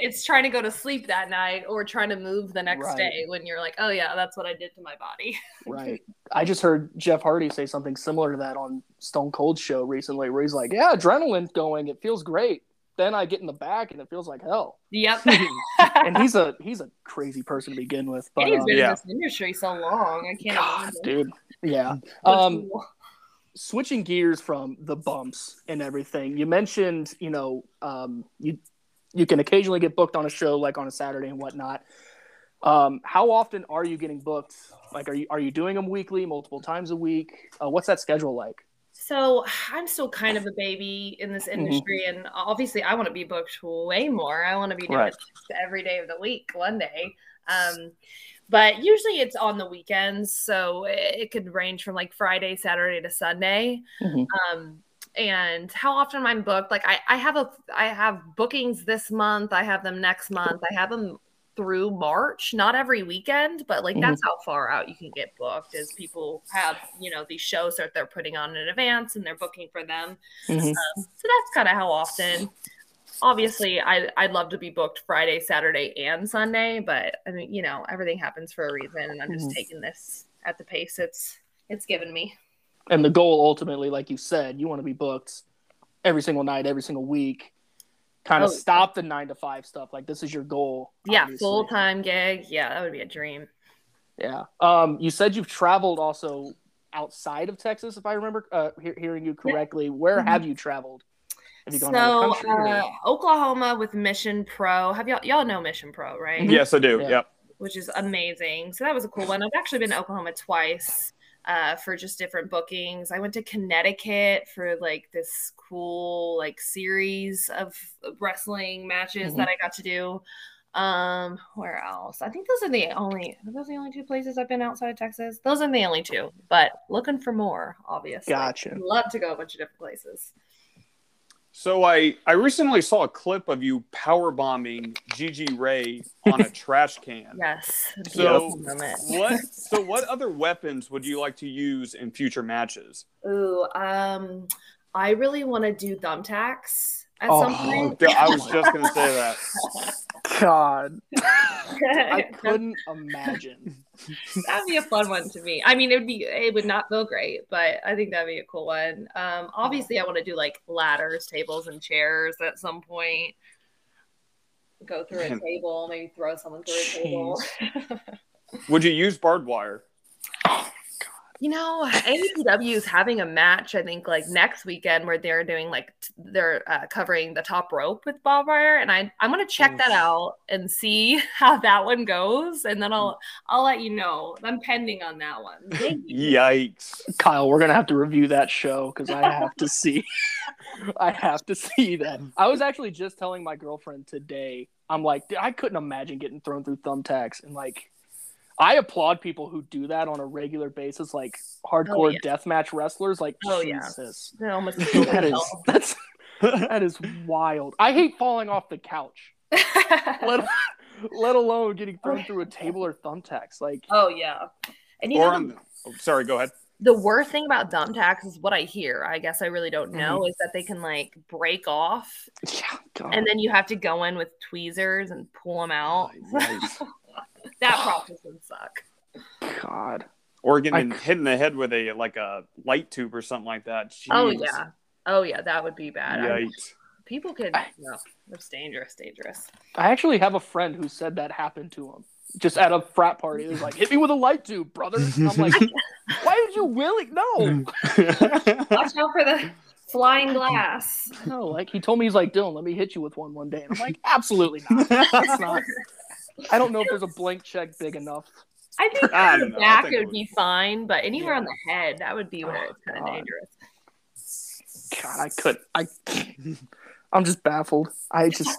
It's trying to go to sleep that night or trying to move the next day when you're like, oh, yeah, that's what I did to my body. Right. I just heard Jeff Hardy say something similar to that on Stone Cold's show recently where he's like, yeah, adrenaline's going. It feels great. Then I get in the back, and it feels like hell. Yep. And he's a crazy person to begin with. But, and he's been in this industry so long. I can't imagine. Dude. Yeah. Cool. Switching gears from the bumps and everything, you mentioned, you know, you can occasionally get booked on a show like on a Saturday and whatnot. How often are you getting booked? Like, are you doing them weekly, multiple times a week? What's that schedule like? So I'm still kind of a baby in this industry, and obviously I want to be booked way more. I want to be doing it every day of the week, one day. But usually it's on the weekends, so it could range from like Friday, Saturday to Sunday. And how often I'm booked? Like I have bookings this month. I have them next month. I have them through March. Not every weekend, but like that's how far out you can get booked. Is people have, you know, these shows that they're putting on in advance and they're booking for them. So that's kind of how often. Obviously, I'd love to be booked Friday, Saturday, and Sunday, but I mean, you know, everything happens for a reason, and I'm just taking this at the pace it's given me. And the goal, ultimately, like you said, you want to be booked every single night, every single week. Kind of stop the 9-to-5 stuff. Like, this is your goal. Yeah, obviously. Full-time gig. Yeah, that would be a dream. Yeah. You said you've traveled also outside of Texas, if I remember hearing you correctly. Yeah. Where have you traveled? So Oklahoma with Mission Pro. Have y'all know Mission Pro, right? Yes, I do. Yeah. Yep. Which is amazing. So that was a cool one. I've actually been to Oklahoma twice for just different bookings. I went to Connecticut for like this cool like series of wrestling matches that I got to do. Where else? I think those are the only two places I've been outside of Texas. Those are the only two, but looking for more, obviously. Gotcha. I'd love to go a bunch of different places. So I recently saw a clip of you powerbombing Gigi Ray on a trash can. Yes. So what other weapons would you like to use in future matches? Ooh, I really want to do thumbtacks at some point. I was just going to say that. God. I couldn't imagine. That'd be a fun one to me. I mean, it would not feel great, but I think that'd be a cool one. Obviously I want to do like ladders, tables, and chairs at some point. Go through a table, maybe throw someone through a table. Would you use barbed wire? You know, AEW is having a match, I think, like next weekend where they're doing like they're covering the top rope with barbed wire, and I'm gonna check that out and see how that one goes, and then I'll let you know. I'm pending on that one. Yikes, Kyle, we're gonna have to review that show because I have to see. I have to see that. I was actually just telling my girlfriend today. I'm like, I couldn't imagine getting thrown through thumbtacks and like. I applaud people who do that on a regular basis, like hardcore deathmatch wrestlers. Like, Jesus, that is wild. I hate falling off the couch, let alone getting thrown through a table or thumbtacks. Like, and sorry, go ahead. The worst thing about thumbtacks is what I hear. I guess I really don't know is that they can like break off, and then you have to go in with tweezers and pull them out. Nice. That process would suck. God. Or getting hit in the head with a like a light tube or something like that. Jeez. Oh yeah, that would be bad. Yikes. People could. No, it's dangerous. I actually have a friend who said that happened to him just at a frat party. It was like, hit me with a light tube, brother. And I'm like, why did you No. Watch out for the Flying glass. No, like he told me, he's like, Dylan, let me hit you with one day. And I'm like, absolutely not. That's not. I don't know if there's a blank check big enough. I think on the back it would be fine, but anywhere on the head, that would be where it's kind of dangerous. God, I couldn't. I'm just baffled. I just.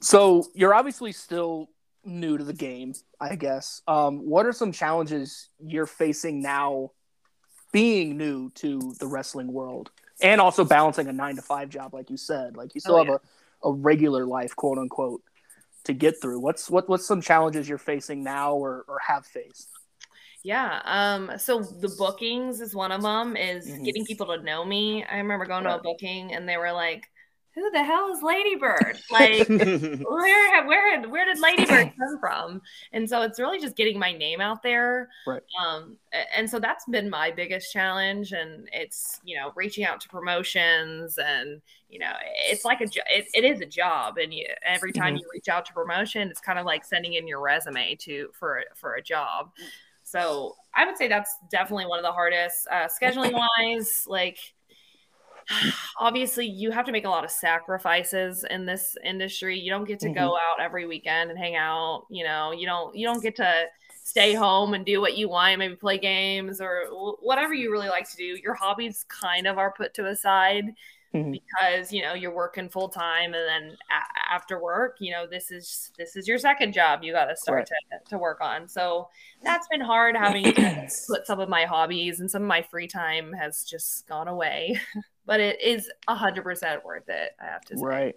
So you're obviously still new to the game, I guess. What are some challenges you're facing now, being new to the wrestling world, and also balancing a 9-to-5 job, like you said? Like you still have a regular life, quote unquote, to get through. What's some challenges you're facing now or have faced? Yeah. So the bookings is one of them, is getting people to know me. I remember going to a booking and they were like, who the hell is Lady Bird? Like, where did Lady Bird come from? And so it's really just getting my name out there. Right. And so that's been my biggest challenge. And it's, you know, reaching out to promotions and, you know, it's like it is a job. And every time you reach out to promotion, it's kind of like sending in your resume for a job. So I would say that's definitely one of the hardest, scheduling wise, like, obviously you have to make a lot of sacrifices in this industry. You don't get to go out every weekend and hang out. You know, you don't get to stay home and do what you want, maybe play games or whatever you really like to do. Your hobbies kind of are put to a side because, you know, you're working full time. And then after work, you know, this is your second job you got to start to work on. So that's been hard, having to put some of my hobbies, and some of my free time has just gone away. But it is 100% worth it, I have to say. Right.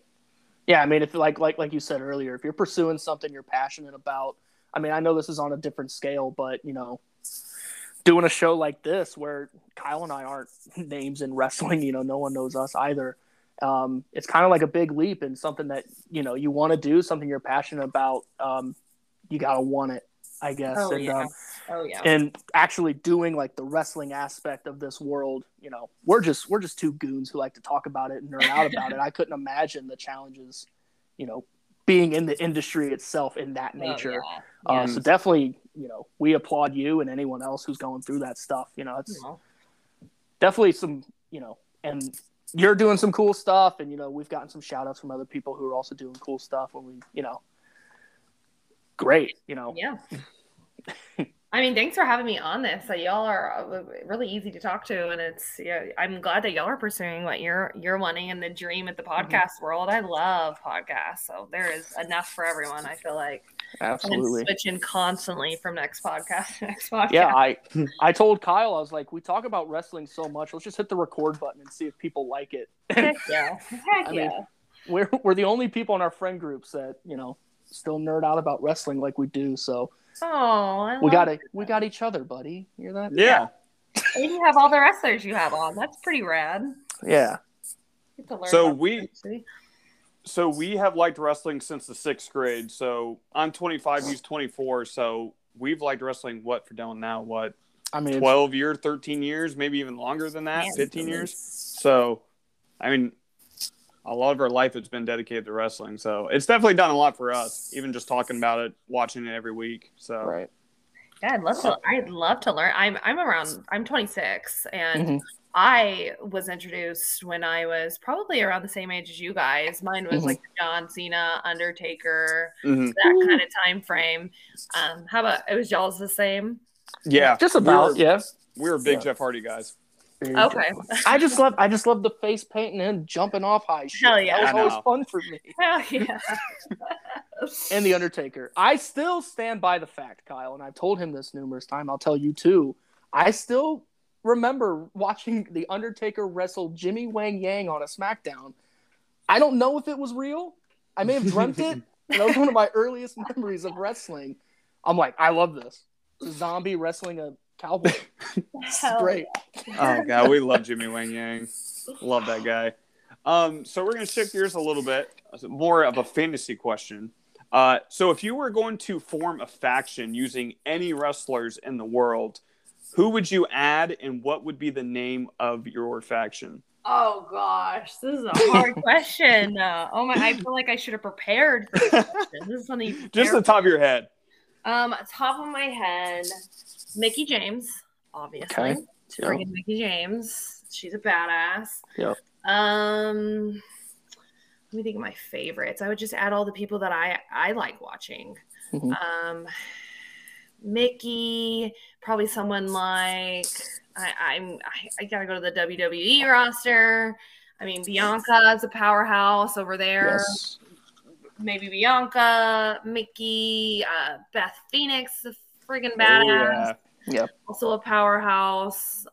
Yeah, I mean, if like you said earlier, if you're pursuing something you're passionate about, I mean, I know this is on a different scale, but, you know, doing a show like this where Kyle and I aren't names in wrestling, you know, no one knows us either. It's kind of like a big leap in something that, you know, you want to do, something you're passionate about. You got to want it, I guess. And actually doing like the wrestling aspect of this world, you know, we're just two goons who like to talk about it and nerd out about it. I couldn't imagine the challenges, you know, being in the industry itself in that nature. So definitely, you know, we applaud you and anyone else who's going through that stuff. You know, it's definitely some, you know, and you're doing some cool stuff, and, you know, we've gotten some shout outs from other people who are also doing cool stuff when we, you know, great, you know. Yeah. I mean, thanks for having me on this. So y'all are really easy to talk to, and it's I'm glad that y'all are pursuing what you're wanting and the dream at the podcast world. I love podcasts, so there is enough for everyone, I feel like. Absolutely. I'm switching constantly from next podcast to next podcast. Yeah, I told Kyle, I was like, we talk about wrestling so much, let's just hit the record button and see if people like it. Heck yeah. I mean, we're the only people in our friend groups that, you know, still nerd out about wrestling like we do. So we got each other, buddy. Hear that? Yeah. And you have all the wrestlers you have on. That's pretty rad. Yeah. So we have liked wrestling since the 6th grade. So I'm 25, he's 24. So we've liked wrestling, what, for Dylan now? What? I mean, 12 years, 13 years, maybe even longer than that, 15 years. So, I mean, a lot of our life has been dedicated to wrestling, so it's definitely done a lot for us. Even just talking about it, watching it every week. So, right. Yeah, I'd love to learn. I'm 26, and I was introduced when I was probably around the same age as you guys. Mine was like John Cena, Undertaker, that kind of time frame. How about it? Was y'all's the same? Yeah, just about. We were big Jeff Hardy guys. Okay. I just love the face painting and jumping off high shit. Hell yeah. That was always fun for me. Hell yeah. And the Undertaker. I still stand by the fact, Kyle, and I've told him this numerous times. I'll tell you too. I still remember watching the Undertaker wrestle Jimmy Wang Yang on a SmackDown. I don't know if it was real. I may have dreamt it. That was one of my earliest memories of wrestling. I'm like, I love this. Zombie wrestling a cowboy. It's great. Oh god, we love Jimmy Wang Yang. Love that guy. So we're gonna shift gears a little bit. More of a fantasy question. So if you were going to form a faction using any wrestlers in the world, who would you add, and what would be the name of your faction? Oh gosh, this is a hard question. I feel like I should have prepared for this. This is something you just the top of your head. Top of my head. Mickey James, obviously. Okay. Mickey James. She's a badass. Yep. Let me think of my favorites. I would just add all the people that I like watching. Mm-hmm. Mickey, probably someone like I gotta go to the WWE roster. I mean, Bianca is a powerhouse over there. Yes. Maybe Bianca, Mickey, Beth Phoenix, the friggin' badass. Yeah. Yep. Also a powerhouse.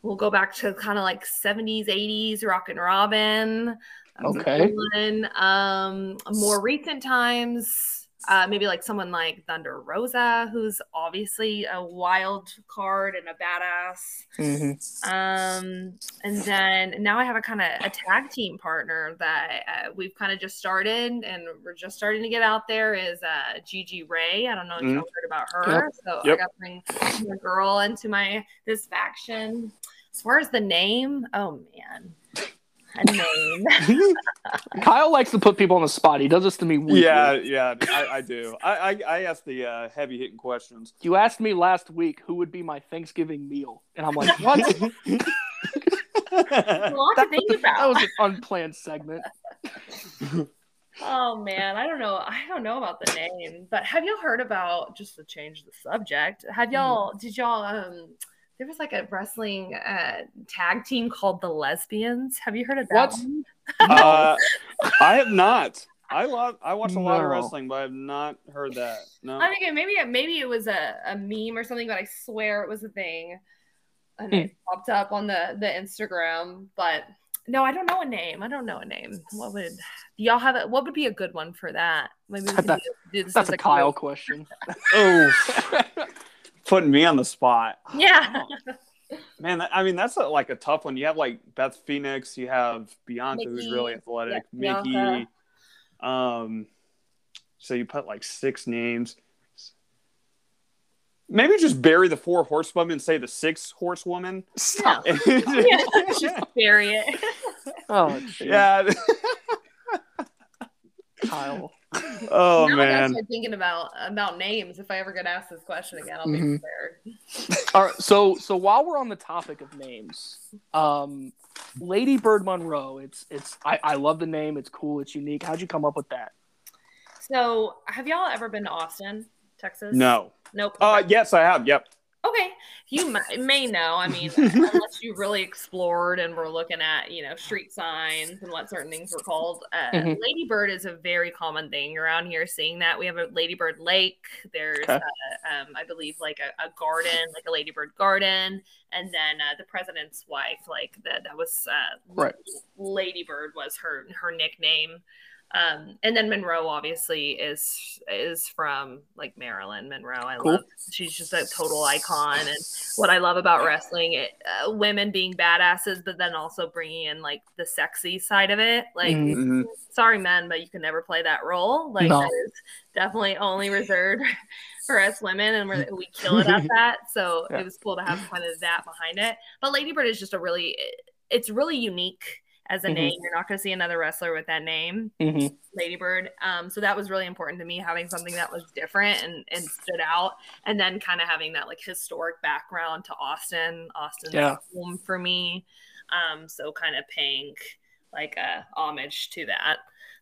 We'll go back to kind of like 70s, 80s, Rockin' Robin. Okay. More recent times, maybe like someone like Thunder Rosa, who's obviously a wild card and a badass. Mm-hmm. And then now I have a tag team partner that we've kind of just started and we're just starting to get out there is Gigi Ray. I don't know if y'all heard about her. Yep. So I got to bring a girl into this faction. As far as the name, oh man. A name. Kyle likes to put people on the spot. He does this to me weekly. Yeah, I do. I ask the heavy hitting questions. You asked me last week who would be my Thanksgiving meal, and I'm like, what? That's a lot to think about. That was an unplanned segment. Oh man, I don't know about the name, but have y'all heard about, just to change the subject? There was a wrestling tag team called the Lesbians. Have you heard of that? What? One? I have not. I watch a lot of wrestling, but I have not heard that. No. I mean, maybe it was a meme or something, but I swear it was a thing. And it popped up on the Instagram. But no, I don't know a name. What would be a good one for that? Maybe we could do this. That's a Kyle question. Oh. Putting me on the spot. Yeah. Oh. Man, that's a tough one. You have Beth Phoenix, you have Bianca, Mickey, who's really athletic, yeah, Mickey. So you put six names. Maybe just bury the 4 horsewomen and say the 6th horsewoman. Stop. Yeah. Just bury it. Oh, geez. Yeah. Kyle. Oh now man! I'm thinking about names. If I ever get asked this question again, I'll be prepared. All right. So while we're on the topic of names, Lady Bird Monroe. I love the name. It's cool. It's unique. How'd you come up with that? So, have y'all ever been to Austin, Texas? No. Nope. Yes, I have. Yep. Okay, you may know. I mean, unless you really explored and were looking at, street signs and what certain things were called. Ladybird is a very common thing around here. Seeing that we have a Ladybird Lake. There's, I believe, a garden, a Ladybird garden, and then the president's wife, that was right. Ladybird was her nickname. And then Monroe obviously is from Maryland. Monroe, I love. She's just a total icon. And what I love about wrestling, women being badasses, but then also bringing in the sexy side of it. Sorry, men, but you can never play that role. That is definitely only reserved for us women, and we kill it at that. So it was cool to have kind of that behind it. But Ladybird is just it's really unique. As a name, you're not going to see another wrestler with that name, Ladybird. So that was really important to me, having something that was different and stood out. And then kind of having that historic background to Austin. Austin's home for me. So kind of paying a homage to that.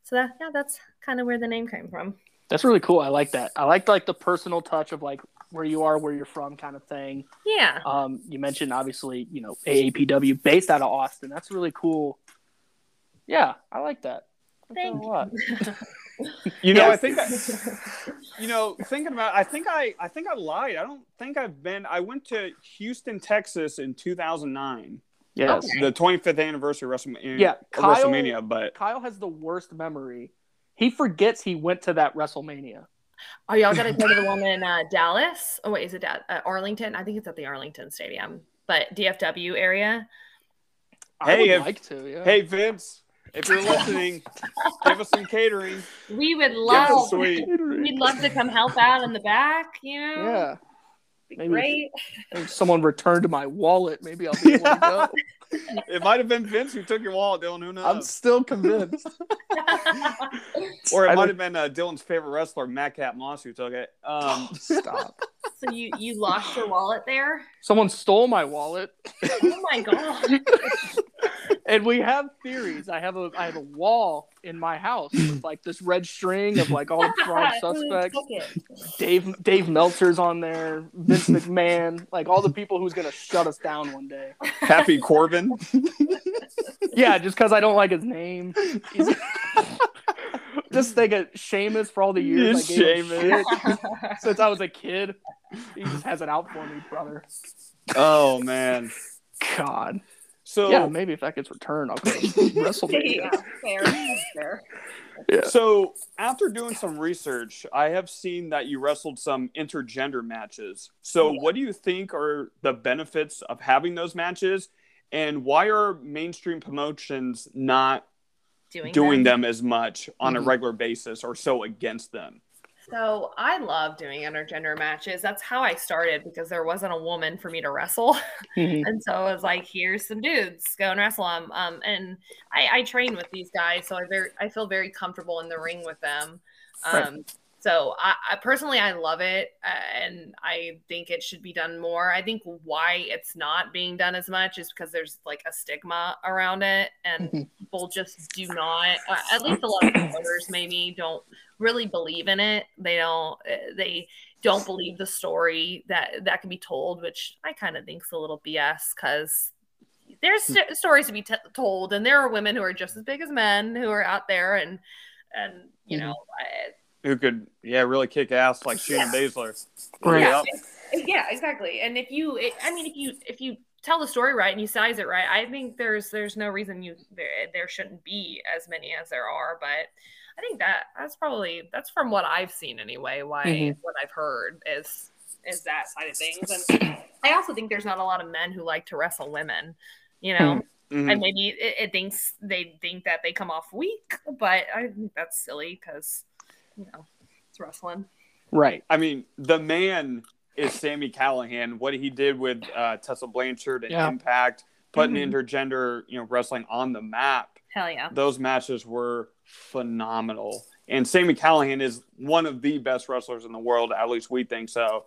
So that's kind of where the name came from. That's really cool. I like that. I like the personal touch of where you are, where you're from kind of thing. Yeah. You mentioned obviously, AAPW based out of Austin. That's really cool. Yeah, I like that. Thank you. A lot. I think I lied. I don't think I've been. I went to Houston, Texas in 2009. Yes, okay. The 25th anniversary WrestleMania. Yeah, WrestleMania. But Kyle has the worst memory. He forgets he went to that WrestleMania. Oh, y'all gotta go to the one in Dallas. Oh, wait, is it Arlington? I think it's at the Arlington Stadium, but DFW area. Hey, Vince. If you're listening, give us some catering. We would love to come help out in the back, Yeah. Maybe great. If someone returned my wallet, maybe I'll be able to go. It might have been Vince who took your wallet, Dylan. Who knows? I'm still convinced. Or it might have been Dylan's favorite wrestler, Madcap Moss, who took it. Stop. So you lost your wallet there? Someone stole my wallet. Oh my god. And we have theories. I have a wall in my house with like this red string of like all the prime suspects. Dave Meltzer's on there, Vince McMahon, like all the people who's gonna shut us down one day. Happy Corbin. Yeah, just because I don't like his name. Just think of Sheamus for all the years I gave him shit. Since I was a kid. He just has it out for me, brother. Oh man, god. So yeah, maybe if that gets returned, I'll go WrestleMania. Yeah, fair. Yeah. So after doing some research, I have seen that you wrestled some intergender matches. So what do you think are the benefits of having those matches, and why are mainstream promotions not doing them as much on a regular basis or so against them? So I love doing intergender matches. That's how I started because there wasn't a woman for me to wrestle. And so I was like, here's some dudes, go and wrestle them. And I train with these guys. So I feel very comfortable in the ring with them. Right. So I personally, I love it. And I think it should be done more. I think why it's not being done as much is because there's like a stigma around it. And people just do not, at least a lot of promoters maybe don't really believe in it. They don't believe the story that can be told, which I kind of think is a little BS because there's stories to be told. And there are women who are just as big as men who are out there and you know, who could, really kick ass like Shayna Baszler. Yeah. Yeah, exactly. And if you tell the story right and you size it right, I think there's no reason there shouldn't be as many as there are. But I think that's from what I've seen anyway. What I've heard is that side of things. And I also think there's not a lot of men who like to wrestle women, you know. And maybe it thinks they think that they come off weak, but I think that's silly because, you know, it's wrestling. Right. I mean, the man is Sami Callihan. What he did with Tessa Blanchard and Impact, putting intergender, you know, wrestling on the map. Hell yeah. Those matches were phenomenal. And Sami Callihan is one of the best wrestlers in the world. At least we think so.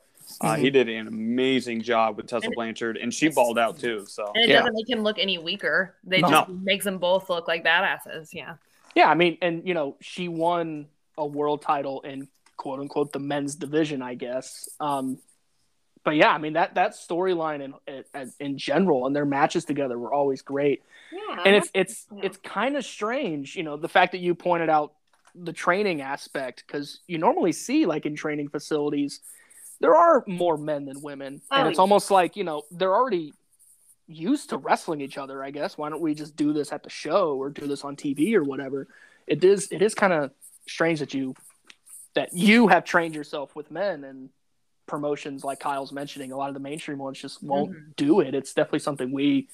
He did an amazing job with Tessa Blanchard, and she balled out too. So and it doesn't make him look any weaker. Just makes them both look like badasses. Yeah. Yeah. I mean, and you know, she won a world title in quote unquote the men's division, I guess. But yeah, I mean that storyline in general and their matches together were always great. Yeah, and it's kind of strange, you know, the fact that you pointed out the training aspect because you normally see like in training facilities there are more men than women, and it's almost like, you know, they're already used to wrestling each other. I guess why don't we just do this at the show or do this on TV or whatever? It is kind of strange that you have trained yourself with men, and promotions like Kyle's mentioning, a lot of the mainstream ones just won't do it. It's definitely something we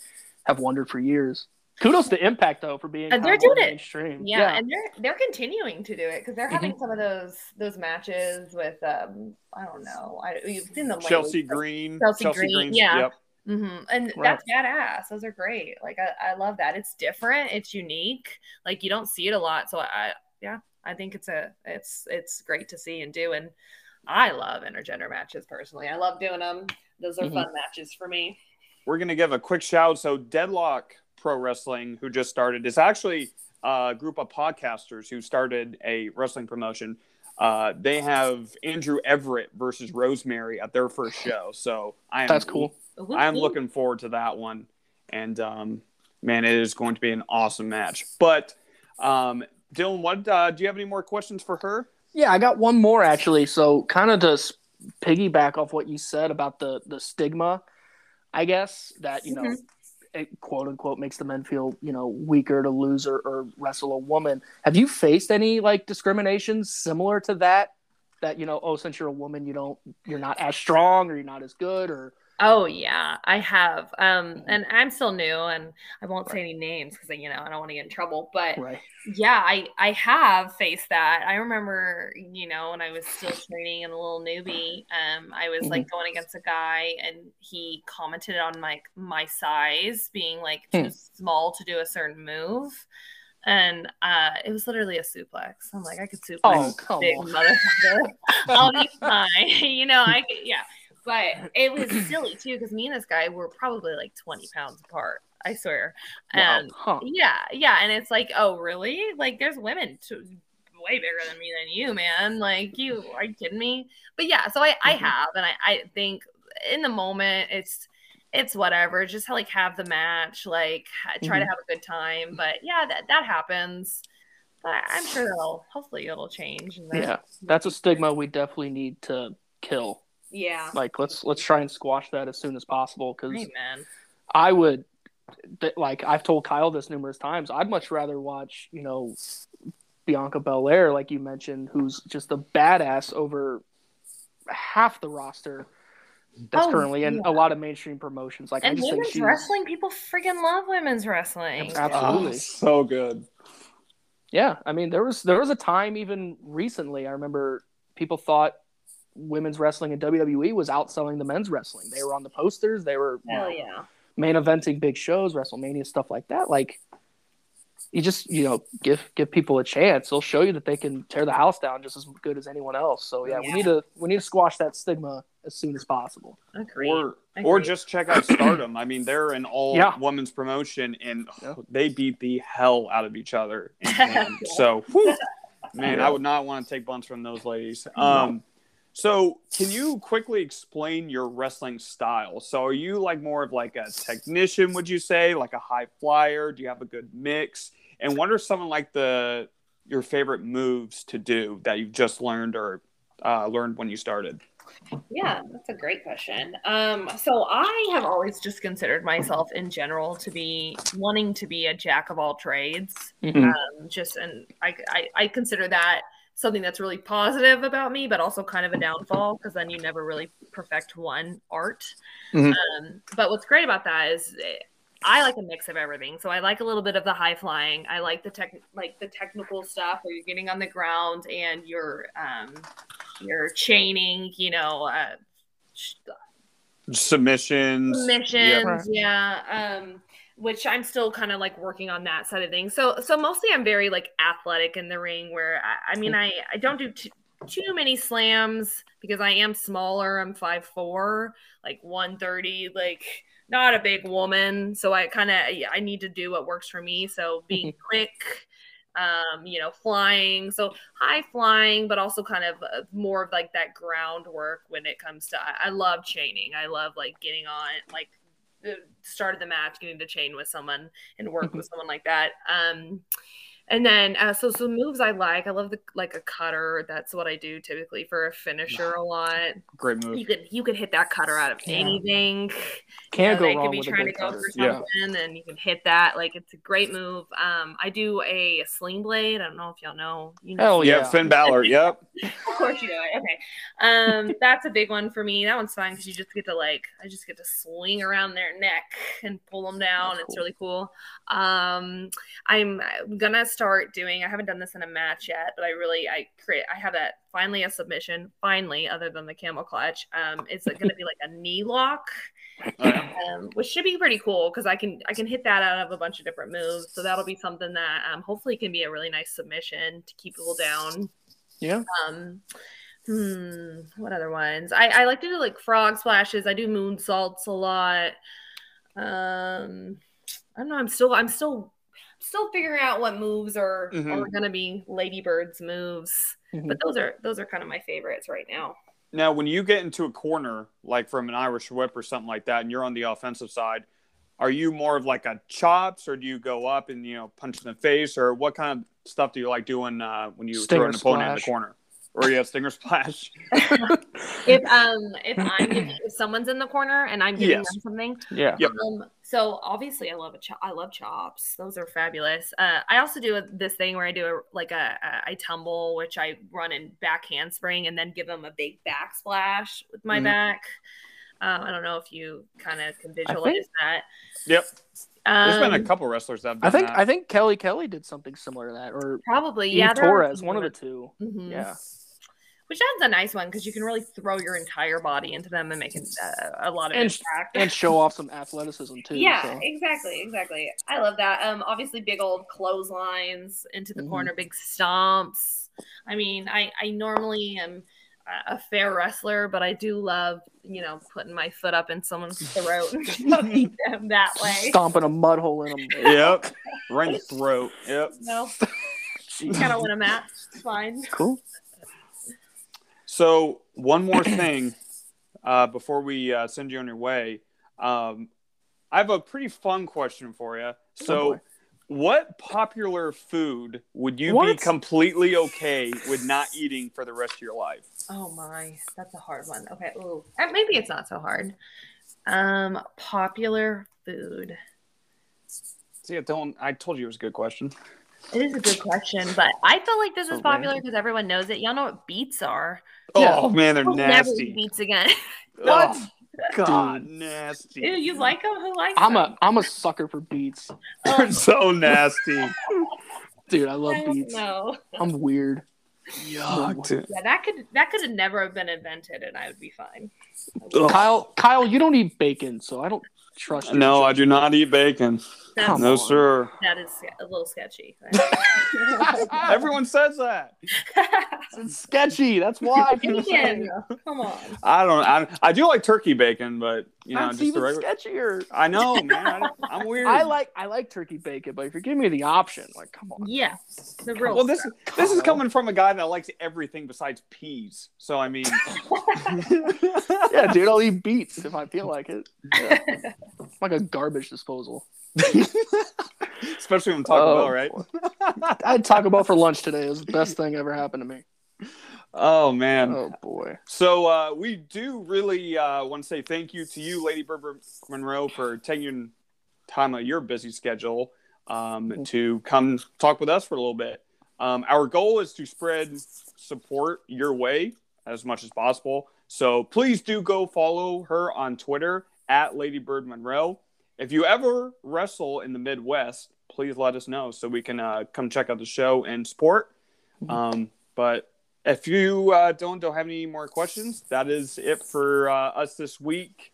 have wondered for years. Kudos to Impact though for being they're doing it mainstream. Yeah, and they're continuing to do it because they're having some of those matches with I don't know, you've seen them lately. Chelsea Green, yeah. Yep. And that's badass. Those are great. Like I love that. It's different. It's unique. Like you don't see it a lot. So I think it's great to see and do, and I love intergender matches personally. I love doing them. Those are fun matches for me. We're gonna give a quick shout. So Deadlock Pro Wrestling, who just started, is actually a group of podcasters who started a wrestling promotion. They have Andrew Everett versus Rosemary at their first show. So that's cool. I'm looking forward to that one, and man, it is going to be an awesome match. But Dylan, what do you have any more questions for her? Yeah, I got one more actually. So kind of to piggyback off what you said about the stigma, I guess, that, you know, it quote unquote makes the men feel, you know, weaker to lose or wrestle a woman. Have you faced any like discrimination similar to that, you know, oh, since you're a woman, you're not as strong or you're not as good or? Oh yeah, I have. And I'm still new and I won't say any names because, you know, I don't want to get in trouble, but yeah, I have faced that. I remember, you know, when I was still training and a little newbie, I was like going against a guy and he commented on my size being like too small to do a certain move. And it was literally a suplex. I'm like, I could suplex big motherfucker all the time. You know, I could, yeah. But it was silly too, because me and this guy were probably like 20 pounds apart. I swear. Wow. Yeah. And it's like, oh, really? Like, there's women way bigger than me than you, man. Like, you are you kidding me? But yeah, so I have, and I think in the moment it's whatever. Just like have the match, like try to have a good time. But yeah, that happens. But I'm sure hopefully it'll change. Yeah, that's a stigma we definitely need to kill. Yeah, like let's try and squash that as soon as possible. Because I would. Like I've told Kyle this numerous times, I'd much rather watch, you know, Bianca Belair, like you mentioned, who's just a badass over half the roster that's currently in a lot of mainstream promotions. Like, and I just women's think wrestling, people freaking love women's wrestling. Absolutely, so good. Yeah, I mean, there was a time even recently I remember people thought women's wrestling in WWE was outselling the men's wrestling. They were on the posters. They were main eventing big shows, WrestleMania, stuff like that. Like, you just, you know, give people a chance. They'll show you that they can tear the house down just as good as anyone else. So yeah. we need to squash that stigma as soon as possible. Agreed. Or just check out Stardom. I mean, they're an all women's promotion, and they beat the hell out of each other. So, man, I would not want to take bunts from those ladies. So, can you quickly explain your wrestling style? So, are you like more of like a technician, would you say? Like a high flyer? Do you have a good mix? And what are some of like your favorite moves to do that you've just learned or learned when you started? Yeah, that's a great question. So I have always just considered myself in general to be wanting to be a jack of all trades. I consider that something that's really positive about me, but also kind of a downfall, because then you never really perfect one art. But what's great about that is I like a mix of everything. So I like a little bit of the high flying. I like the technical stuff where you're getting on the ground and you're chaining, you know, submissions. Which I'm still kind of like working on that side of things. So mostly I'm very like athletic in the ring, where I mean I don't do too many slams because I am smaller. I'm 5'4", like 130, like not a big woman. So I need to do what works for me. So being quick, you know, flying, so high flying, but also kind of more of like that groundwork when it comes to. I love chaining. I love like getting on like. Started the match, getting to chain with someone and work with someone like that. And then so moves I like. I love a cutter. That's what I do typically for a finisher a lot. Great move. You could hit that cutter out of anything. Can't go wrong with a good cutter. They could be trying to go for something, and you can hit that. Like, it's a great move. I do a sling blade. I don't know if y'all know. You know. Hell yeah, Finn Balor. Yep. Of course you do it. Okay. That's a big one for me. That one's fine because you just get to like swing around their neck and pull them down. That's cool. It's really cool. I'm gonna start doing. I haven't done this in a match yet, but I have that finally a submission. Finally, other than the camel clutch, it's going to be like a knee lock, which should be pretty cool because I can hit that out of a bunch of different moves. So that'll be something that hopefully can be a really nice submission to keep people down. Yeah. What other ones? I like to do like frog splashes. I do moonsaults a lot. I don't know. I'm still figuring out what moves are going to be Ladybird's moves, but those are kind of my favorites right now. Now, when you get into a corner, like from an Irish whip or something like that, and you're on the offensive side, are you more of like a chops, or do you go up and, you know, punch in the face, or what kind of stuff do you like doing when you stinger throw an opponent in the corner? Or stinger splash. If someone's in the corner and I'm giving them something, so obviously I love I love chops. Those are fabulous. I also do this thing where I do I tumble, which I run in back handspring and then give them a big backsplash with my back. I don't know if you kind of can visualize that. Yep. There's been a couple wrestlers that have done that. I think Kelly did something similar to that, or probably Torres, one of the two. Yeah. Which that's a nice one because you can really throw your entire body into them and make a lot of impact. And show off some athleticism, too. Yeah, so. Exactly. I love that. Obviously, big old clotheslines into the corner, big stomps. I mean, I normally am a fair wrestler, but I do love, you know, putting my foot up in someone's throat and choking them that way. Stomping a mud hole in them. Yep. Right in the throat. Yep. No. Kind of win a match. Fine. Cool. So one more thing before we send you on your way. I have a pretty fun question for you. So what popular food would you be completely okay with not eating for the rest of your life? Oh my, that's a hard one. Okay, ooh. Maybe it's not so hard. Popular food. See, I told you it was a good question. It is a good question, but I feel like this is popular because everyone knows it. Y'all know what beets are. Oh, man, they're nasty. Never eat beets again. What? God, dude. Nasty. Ew, you like them? Who likes them? I'm a sucker for beets. They're so nasty. Dude, I love beets. No. I'm weird. Yuck. Yeah, that could have never have been invented and I would be fine. Kyle, you don't eat bacon, so I don't trust you. No, I do not eat bacon. No, sir. That is a little sketchy. Everyone says that. It's sketchy. That's why. Come on. I do like turkey bacon, but you know, that's just even the regular. Sketchier. I know, man. I'm weird. I like turkey bacon, but if you're giving me the option, like, come on. Yeah. The real. Well, this is coming from a guy that likes everything besides peas. So I mean. Yeah, dude. I'll eat beets if I feel like it. Yeah. It's like a garbage disposal. Especially when Taco Bell, right? I had Taco Bell for lunch today. It was the best thing ever happened to me. Oh, man. Oh, boy. So we do really want to say thank you to you, Lady Berber Monroe, for taking time out of your busy schedule to come talk with us for a little bit. Our goal is to spread support your way as much as possible. So please do go follow her on Twitter at Lady Bird Monroe. If you ever wrestle in the Midwest, please let us know so we can come check out the show and support. But if you don't have any more questions, that is it for us this week.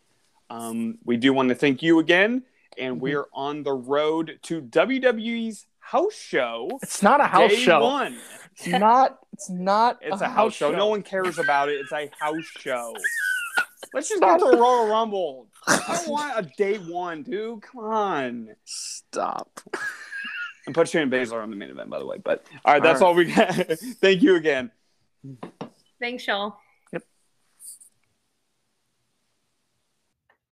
We do want to thank you again. And we are on the road to WWE's house show. It's not a house show. One. It's not. It's a house show. No one cares about it. It's a house show. Let's just go to the Royal Rumble. I don't want a day one, dude. Come on. Stop. And put Shayna Baszler on the main event, by the way. But all right, that's all we got. Thank you again. Thanks, y'all.